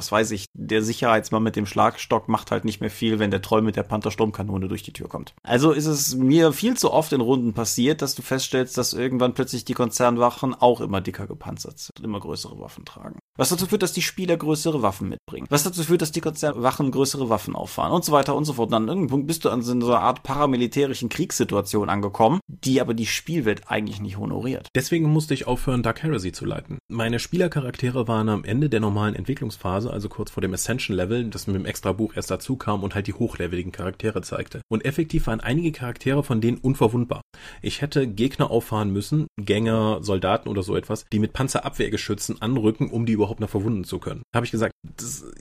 der Sicherheitsmann mit dem Schlagstock macht halt nicht mehr viel, wenn der Troll mit der Panther-Sturmkanone durch die Tür kommt. Also ist es mir viel zu oft in Runden passiert, dass du feststellst, dass irgendwann plötzlich die Konzernwachen auch immer dicker gepanzert sind und immer größere Waffen tragen. Was dazu führt, dass die Spieler größere Waffen mitbringen. Was dazu führt, dass die Konzernwachen größere Waffen auffahren und so weiter und so fort. Und an irgendeinem Punkt bist du an so einer Art paramilitärischen Kriegssituation angekommen, die aber die Spielwelt eigentlich nicht honoriert. Deswegen musste ich aufhören, Dark Heresy zu leiten. Meine Spielercharaktere waren am Ende der normalen Entwicklungsphase, also kurz vor dem Ascension-Level, das mit dem Extra-Buch erst dazu kam und halt die hochleveligen Charaktere zeigte. Und effektiv waren einige Charaktere von denen unverwundbar. Ich hätte Gegner auffahren müssen, Gänger, Soldaten oder so etwas, die mit Panzerabwehrgeschützen anrücken, um die überhaupt noch verwunden zu können. Habe ich gesagt,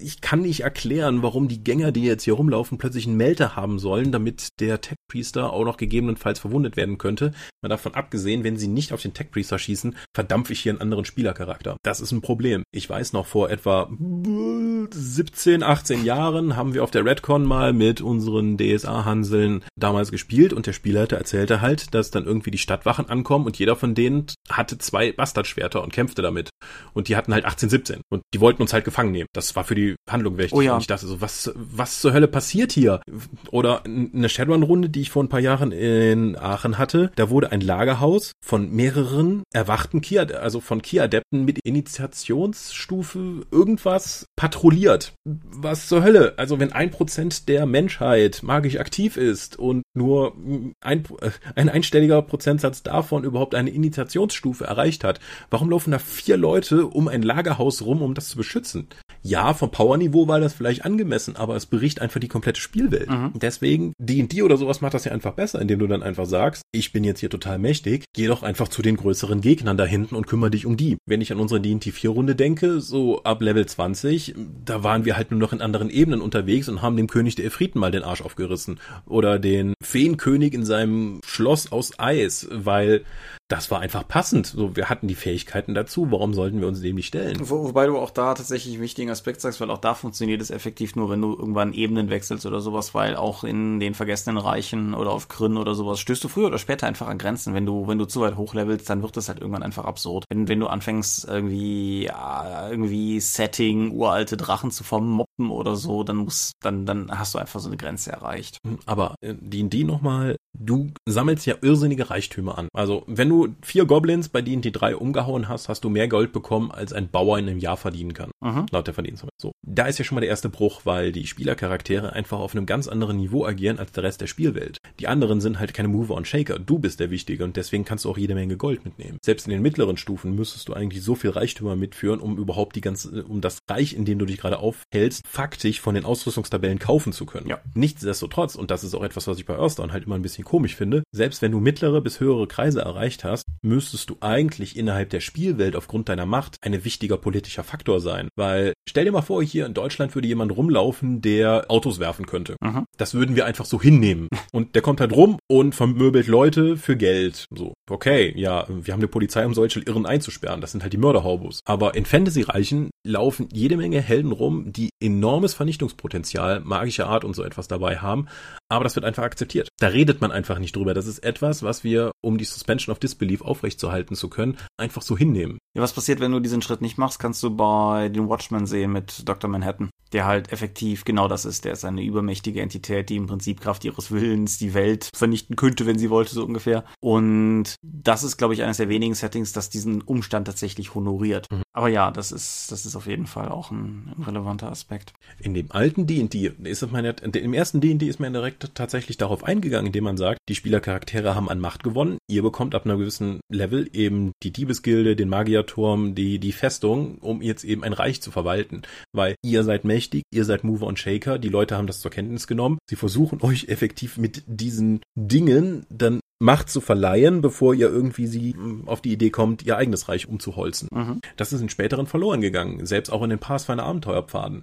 ich kann nicht erklären, warum die Gänger, die jetzt hier rumlaufen, plötzlich einen Melter haben sollen, damit der Tech-Priester auch noch gegebenenfalls verwundet werden könnte. Mal davon abgesehen, wenn sie nicht auf den Tech-Priester schießen, verdampfe ich hier einen anderen Spielercharakter. Das ist ein Problem. Ich weiß noch, vor etwa 17, 18 Jahren haben wir auf der RatCon mal mit unseren DSA-Hanseln damals gespielt und der Spielleiter erzählte halt, dass dann irgendwie die Stadtwachen ankommen und jeder von denen hatte 2 Bastardschwerter und kämpfte damit. Und die hatten halt 18, 17. Und die wollten uns halt gefangen nehmen. Das war für die Handlung wichtig. Oh ja. Und ich dachte so, was zur Hölle passiert hier? Oder eine Shadowrun-Runde, die ich vor ein paar Jahren in Aachen hatte, da wurde ein Lagerhaus von mehreren erwachten Ki-Adepten mit Initiationsstufe irgendwas patrouilliert. Was zur Hölle? Also wenn 1% der Menschheit magisch aktiv ist und nur ein einstelliger Prozentsatz davon überhaupt eine Initiationsstufe erreicht hat, warum laufen da 4 Leute um ein Lagerhaus rum, um das zu beschützen? Ja, vom Powerniveau war das vielleicht angemessen, aber es bricht einfach die komplette Spielwelt. Mhm. Deswegen, D&D oder sowas macht das ja einfach besser, indem du dann einfach sagst, ich bin jetzt hier total mächtig, geh doch einfach zu den größeren Gegnern da hinten und kümmere dich um die. Wenn ich an unsere D&D 4-Runde denke, so ab Level 20, da waren wir halt nur noch in anderen Ebenen unterwegs und haben dem König der Efriten mal den Arsch aufgerissen. Oder den Feenkönig in seinem Schloss aus Eis, weil das war einfach passend. So, wir hatten die Fähigkeiten dazu. Warum sollten wir uns dem nicht stellen? Wobei du auch da tatsächlich einen wichtigen Aspekt sagst, weil auch da funktioniert es effektiv nur, wenn du irgendwann Ebenen wechselst oder sowas, weil auch in den vergessenen Reichen oder auf Kryn oder sowas stößt du früher oder später einfach an Grenzen. Wenn du zu weit hochlevelst, dann wird das halt irgendwann einfach absurd. Wenn du anfängst, irgendwie Setting, uralte Drachen zu vermoppen oder so, dann hast du einfach so eine Grenze erreicht. Aber D&D nochmal, du sammelst ja irrsinnige Reichtümer an. Also, wenn du 4 Goblins bei D&D 3 umgehauen hast, hast du mehr Gold bekommen, als ein Bauer in einem Jahr verdienen kann. Mhm. Laut der Verdienstsumme. So. Da ist ja schon mal der erste Bruch, weil die Spielercharaktere einfach auf einem ganz anderen Niveau agieren als der Rest der Spielwelt. Die anderen sind halt keine Mover und Shaker. Du bist der Wichtige und deswegen kannst du auch jede Menge Gold mitnehmen. Selbst in den mittleren Stufen müsstest du eigentlich so viel Reichtümer mitführen, um überhaupt um das Reich, in dem du dich gerade aufhältst, faktisch von den Ausrüstungstabellen kaufen zu können. Ja. Nichtsdestotrotz, und das ist auch etwas, was ich bei Earthdawn halt immer ein bisschen komisch finde, selbst wenn du mittlere bis höhere Kreise erreicht hast, müsstest du eigentlich innerhalb der Spielwelt aufgrund deiner Macht ein wichtiger politischer Faktor sein. Weil, stell dir mal vor, hier in Deutschland würde jemand rumlaufen, der Autos werfen könnte. Mhm. Das würden wir einfach so hinnehmen. Und der kommt halt rum und vermöbelt Leute für Geld. So, okay, ja, wir haben eine Polizei, um solche Irren einzusperren. Das sind halt die Mörderhaubos. Aber in Fantasy-Reichen laufen jede Menge Helden rum, die enormes Vernichtungspotenzial, magischer Art und so etwas dabei haben. Aber das wird einfach akzeptiert. Da redet man einfach nicht drüber. Das ist etwas, was wir, um die Suspension of Disbelief aufrechtzuerhalten zu können, einfach so hinnehmen. Ja, was passiert, wenn du diesen Schritt nicht machst, kannst du bei den Watchmen sehen mit Dr. Manhattan, der halt effektiv genau das ist. Der ist eine übermächtige Entität, die im Prinzip Kraft ihres Willens die Welt vernichten könnte, wenn sie wollte, so ungefähr. Und das ist, glaube ich, eines der wenigen Settings, das diesen Umstand tatsächlich honoriert. Mhm. Aber ja, das ist auf jeden Fall auch ein relevanter Aspekt. In dem alten D&D, im ersten D&D ist man direkt tatsächlich darauf eingegangen, indem man sagt, die Spielercharaktere haben an Macht gewonnen, ihr bekommt ab einem gewissen Level eben die Diebesgilde, den Magierturm, die Festung, um jetzt eben ein Reich zu verwalten, weil ihr seid mächtig, ihr seid Mover und Shaker, die Leute haben das zur Kenntnis genommen, sie versuchen euch effektiv mit diesen Dingen dann Macht zu verleihen, bevor ihr irgendwie sie auf die Idee kommt, ihr eigenes Reich umzuholzen. Mhm. Das ist in späteren verloren gegangen, selbst auch in den Pathfinder Abenteuerpfaden.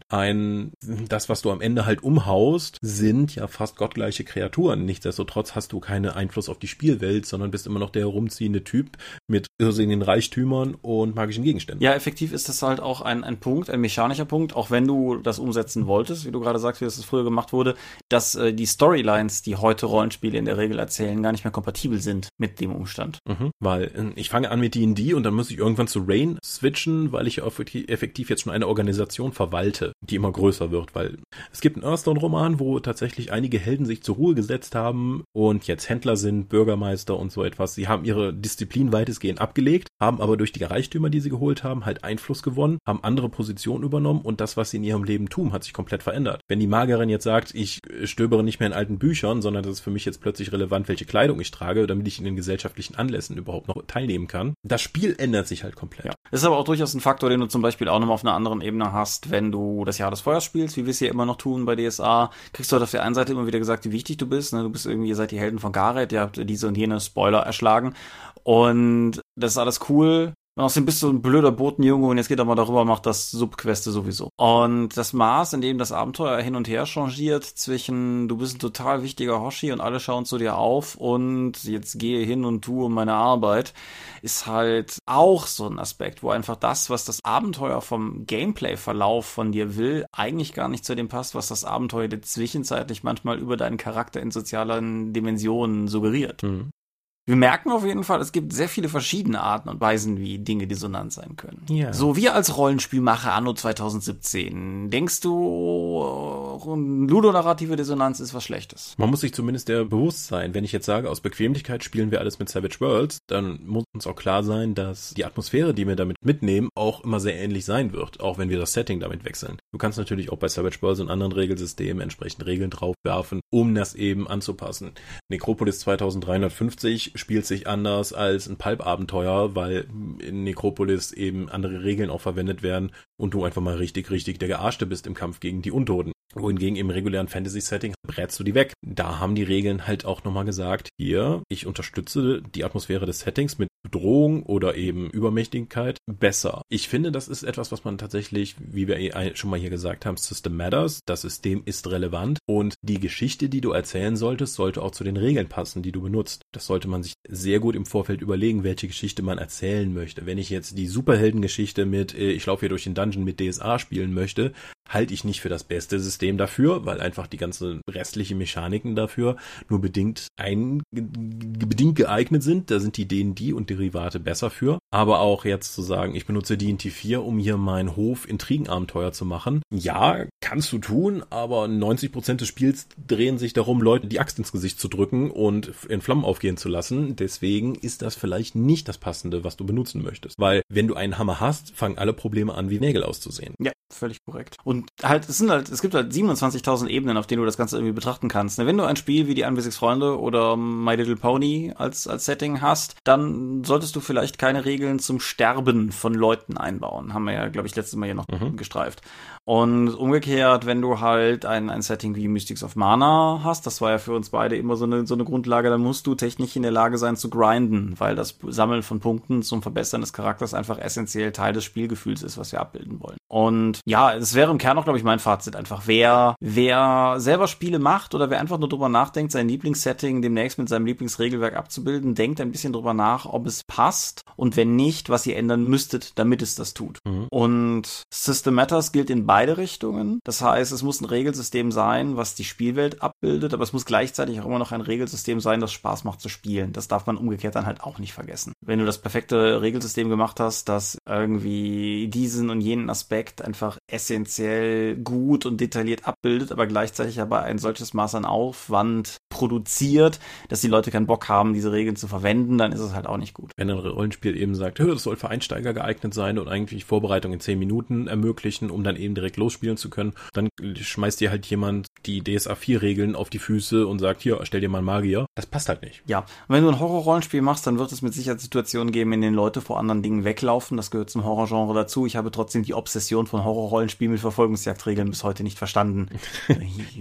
Das, was du am Ende halt umhaust, sind ja fast gottgleiche Kreaturen. Nichtsdestotrotz hast du keinen Einfluss auf die Spielwelt, sondern bist immer noch der herumziehende Typ mit irrsinnigen Reichtümern und magischen Gegenständen. Ja, effektiv ist das halt auch ein Punkt, ein mechanischer Punkt, auch wenn du das umsetzen wolltest, wie du gerade sagst, wie das früher gemacht wurde, dass die Storylines, die heute Rollenspiele in der Regel erzählen, gar nicht mehr komplett kompatibel sind mit dem Umstand. Mhm, weil ich fange an mit D&D und dann muss ich irgendwann zu Rain switchen, weil ich effektiv jetzt schon eine Organisation verwalte, die immer größer wird, weil es gibt einen Earthstone-Roman, wo tatsächlich einige Helden sich zur Ruhe gesetzt haben und jetzt Händler sind, Bürgermeister und so etwas. Sie haben ihre Disziplin weitestgehend abgelegt, haben aber durch die Reichtümer, die sie geholt haben, halt Einfluss gewonnen, haben andere Positionen übernommen und das, was sie in ihrem Leben tun, hat sich komplett verändert. Wenn die Magerin jetzt sagt, ich stöbere nicht mehr in alten Büchern, sondern das ist für mich jetzt plötzlich relevant, welche Kleidung ich trage, damit ich in den gesellschaftlichen Anlässen überhaupt noch teilnehmen kann. Das Spiel ändert sich halt komplett. Ja. Das ist aber auch durchaus ein Faktor, den du zum Beispiel auch nochmal auf einer anderen Ebene hast, wenn du das Jahr des Feuers spielst, wie wir es hier immer noch tun bei DSA, kriegst du halt auf der einen Seite immer wieder gesagt, wie wichtig du bist. Ne? Du bist irgendwie, ihr seid die Helden von Gareth, ihr habt diese und jene Spoiler erschlagen und das ist alles cool. Und außerdem bist du ein blöder Botenjunge und jetzt geht er mal darüber, macht das Subqueste sowieso. Und das Maß, in dem das Abenteuer hin und her changiert zwischen du bist ein total wichtiger Hoshi und alle schauen zu dir auf und jetzt gehe hin und tue meine Arbeit, ist halt auch so ein Aspekt, wo einfach das, was das Abenteuer vom Gameplay-Verlauf von dir will, eigentlich gar nicht zu dem passt, was das Abenteuer dir zwischenzeitlich manchmal über deinen Charakter in sozialen Dimensionen suggeriert. Mhm. Wir merken auf jeden Fall, es gibt sehr viele verschiedene Arten und Weisen, wie Dinge dissonant sein können. Yeah. So, wir als Rollenspielmacher anno 2017, denkst du, ludonarrative Dissonanz ist was Schlechtes? Man muss sich zumindest der bewusst sein. Wenn ich jetzt sage, aus Bequemlichkeit spielen wir alles mit Savage Worlds, dann muss uns auch klar sein, dass die Atmosphäre, die wir damit mitnehmen, auch immer sehr ähnlich sein wird, auch wenn wir das Setting damit wechseln. Du kannst natürlich auch bei Savage Worlds und anderen Regelsystemen entsprechend Regeln draufwerfen, um das eben anzupassen. Necropolis 2350 spielt sich anders als ein Pulp-Abenteuer, weil in Necropolis eben andere Regeln auch verwendet werden und du einfach mal richtig der Gearschte bist im Kampf gegen die Untoten. Wohingegen im regulären Fantasy-Setting brätst du die weg. Da haben die Regeln halt auch nochmal gesagt, hier, ich unterstütze die Atmosphäre des Settings mit Bedrohung oder eben Übermächtigkeit besser. Ich finde, das ist etwas, was man tatsächlich, wie wir schon mal hier gesagt haben, System Matters, das System ist relevant und die Geschichte, die du erzählen solltest, sollte auch zu den Regeln passen, die du benutzt. Das sollte man sich sehr gut im Vorfeld überlegen, welche Geschichte man erzählen möchte. Wenn ich jetzt die Superheldengeschichte mit ich laufe hier durch den Dungeon mit DSA spielen möchte, halte ich nicht für das beste System dafür, weil einfach die ganzen restlichen Mechaniken dafür nur bedingt geeignet sind. Da sind die D&D und Derivate besser für. Aber auch jetzt zu sagen, ich benutze D&D 4, um hier meinen Hof Intrigenabenteuer zu machen. Ja, kannst du tun, aber 90% des Spiels drehen sich darum, Leuten die Axt ins Gesicht zu drücken und in Flammen aufgehen zu lassen. Deswegen ist das vielleicht nicht das Passende, was du benutzen möchtest. Weil wenn du einen Hammer hast, fangen alle Probleme an, wie Nägel auszusehen. Ja, völlig korrekt. Und halt, es gibt halt 27.000 Ebenen, auf denen du das Ganze irgendwie betrachten kannst. Wenn du ein Spiel wie die 1-6 Freunde oder My Little Pony als Setting hast, dann solltest du vielleicht keine Regeln zum Sterben von Leuten einbauen. Haben wir ja, glaube ich, letztes Mal hier noch gestreift. Und umgekehrt, wenn du halt ein Setting wie Mystics of Mana hast, das war ja für uns beide immer so eine Grundlage, dann musst du technisch in der Lage sein zu grinden, weil das Sammeln von Punkten zum Verbessern des Charakters einfach essentiell Teil des Spielgefühls ist, was wir abbilden wollen. Und ja, es wäre im Kern auch, glaube ich, mein Fazit einfach. Wer selber Spiele macht oder wer einfach nur drüber nachdenkt, sein Lieblingssetting demnächst mit seinem Lieblingsregelwerk abzubilden, denkt ein bisschen drüber nach, ob es passt und wenn nicht, was ihr ändern müsstet, damit es das tut. Mhm. Und System Matters gilt in beide Richtungen. Das heißt, es muss ein Regelsystem sein, was die Spielwelt abbildet, aber es muss gleichzeitig auch immer noch ein Regelsystem sein, das Spaß macht zu spielen. Das darf man umgekehrt dann halt auch nicht vergessen. Wenn du das perfekte Regelsystem gemacht hast, das irgendwie diesen und jenen Aspekt einfach essentiell gut und detailliert abbildet, aber gleichzeitig aber ein solches Maß an Aufwand produziert, dass die Leute keinen Bock haben, diese Regeln zu verwenden, dann ist es halt auch nicht gut. Wenn ein Rollenspiel eben sagt, das soll für Einsteiger geeignet sein und eigentlich Vorbereitung in 10 Minuten ermöglichen, um dann eben direkt losspielen zu können, dann schmeißt dir halt jemand die DSA-4-Regeln auf die Füße und sagt, hier, stell dir mal einen Magier. Das passt halt nicht. Ja, und wenn du ein Horror-Rollenspiel machst, dann wird es mit Sicherheit Situationen geben, in denen Leute vor anderen Dingen weglaufen. Das gehört zum Horrorgenre dazu. Ich habe trotzdem die Obsession von Horror-Rollenspielen mit Verfolgungsjagdregeln bis heute nicht verstanden.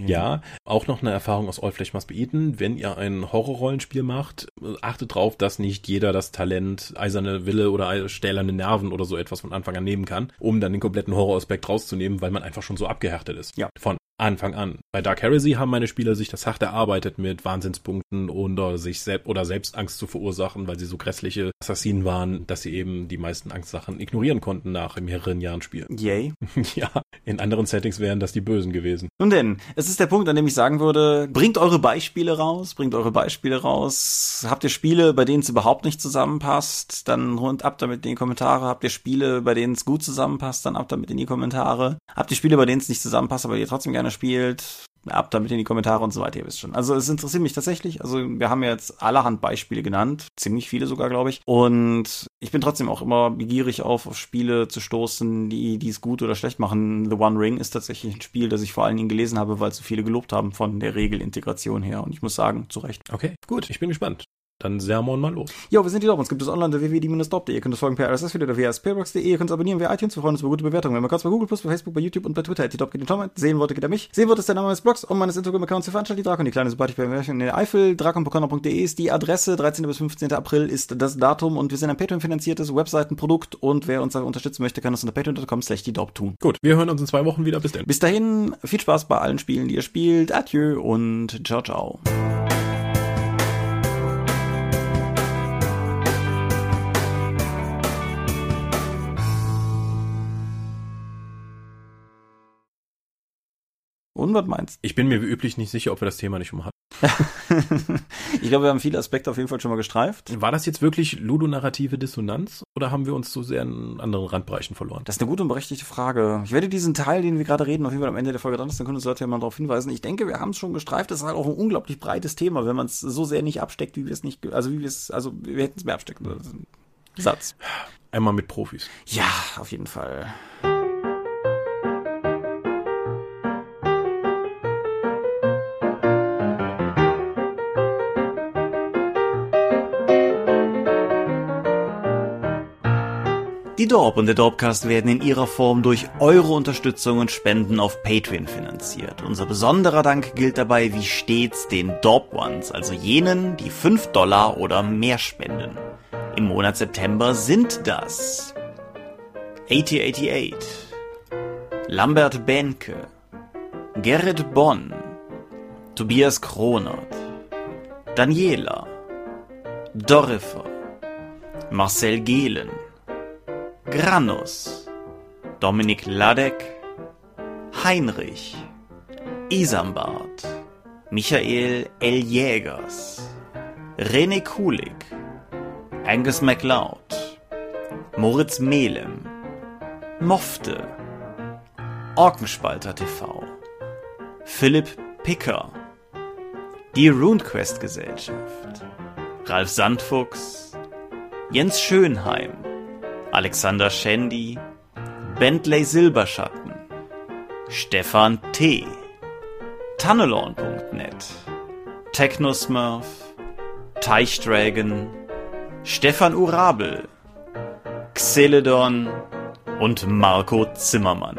Ja, auch noch eine Erfahrung aus All Flesh Must Be Eaten. Wenn ihr ein Horror-Rollenspiel macht, achtet drauf, dass nicht jeder das Talent eiserne Wille oder stählerne Nerven oder so etwas von Anfang an nehmen kann, um dann den kompletten Horroraspekt rauszunehmen, weil man einfach schon so abgehärtet ist. Ja. Von Anfang an. Bei Dark Heresy haben meine Spieler sich das hart erarbeitet mit Wahnsinnspunkten oder selbst Angst zu verursachen, weil sie so grässliche Assassinen waren, dass sie eben die meisten Angstsachen ignorieren konnten nach mehreren Jahren Spiel. Yay. Ja, in anderen Settings wären das die Bösen gewesen. Nun denn, es ist der Punkt, an dem ich sagen würde, bringt eure Beispiele raus. Habt ihr Spiele, bei denen es überhaupt nicht zusammenpasst, dann rund ab damit in die Kommentare. Habt ihr Spiele, bei denen es gut zusammenpasst, dann ab damit in die Kommentare. Habt ihr Spiele, bei denen es nicht zusammenpasst, aber ihr trotzdem gerne spielt, ab damit in die Kommentare und so weiter, ihr wisst schon. Also es interessiert mich tatsächlich. Also wir haben ja jetzt allerhand Beispiele genannt, ziemlich viele sogar, glaube ich. Und ich bin trotzdem auch immer begierig auf Spiele zu stoßen, die es gut oder schlecht machen. The One Ring ist tatsächlich ein Spiel, das ich vor allen Dingen gelesen habe, weil so viele gelobt haben von der Regelintegration her. Und ich muss sagen, zu Recht. Okay, gut, ich bin gespannt. Dann Sermon mal los. Jo, wir sind die Dorp. Uns gibt es online unter www.die-dorp.de. Ihr könnt uns folgen per RSS-Feed oder via spellbox.de. Ihr könnt uns abonnieren via iTunes. Wir freuen uns über gute Bewertungen. Wenn man kurz bei Google+, bei Facebook, bei YouTube und bei Twitter @die-dorp geht in den Tom. Sehen wollte, geht an mich. Sehen wollte ist der Name meines Blogs und meines Instagram-Accounts, die Drakon, die kleine sympathische Perversion in der Eifel. drakon.de ist die Adresse. 13. bis 15. April ist das Datum und wir sind ein Patreon-finanziertes Webseitenprodukt und wer uns unterstützen möchte, kann das unter patreon.com/die-dorp tun. Gut, wir hören uns in 2 Wochen wieder. Bis dann. Bis dahin, viel Spaß bei allen Spielen, die ihr spielt. Adieu und ciao, ciao. Und was meinst du? Ich bin mir wie üblich nicht sicher, ob wir das Thema nicht umhaben. Ich glaube, wir haben viele Aspekte auf jeden Fall schon mal gestreift. War das jetzt wirklich ludonarrative Dissonanz oder haben wir uns so sehr in anderen Randbereichen verloren? Das ist eine gute und berechtigte Frage. Ich werde diesen Teil, den wir gerade reden, auf jeden Fall am Ende der Folge dran ist, dann können uns Leute ja mal darauf hinweisen. Ich denke, wir haben es schon gestreift. Das ist halt auch ein unglaublich breites Thema, wenn man es so sehr nicht absteckt, wie wir es nicht, wir hätten es mehr abstecken. Satz. Einmal mit Profis. Ja, auf jeden Fall. Die Dorp und der Dorpcast werden in ihrer Form durch eure Unterstützung und Spenden auf Patreon finanziert. Unser besonderer Dank gilt dabei wie stets den Dorp Ones, also jenen, die $5 oder mehr spenden. Im Monat September sind das 8088, Lambert Behnke, Gerrit Bonn, Tobias Kronert, Daniela, Dorifer, Marcel Gehlen, Granus, Dominik Ladek, Heinrich, Isambard, Michael L. Jägers, René Kulik, Angus MacLeod, Moritz Melem, Mofte, Orkenspalter TV, Philipp Picker, die RuneQuest Gesellschaft, Ralf Sandfuchs, Jens Schönheim, Alexander Schendi, Bentley Silberschatten, Stefan T., Tunnelorn.net, Technosmurf, Teichdragon, Stefan Urabel, Xeledon und Marco Zimmermann.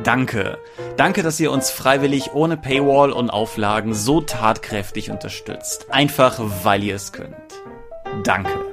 Danke. Danke, dass ihr uns freiwillig ohne Paywall und Auflagen so tatkräftig unterstützt. Einfach, weil ihr es könnt. Danke.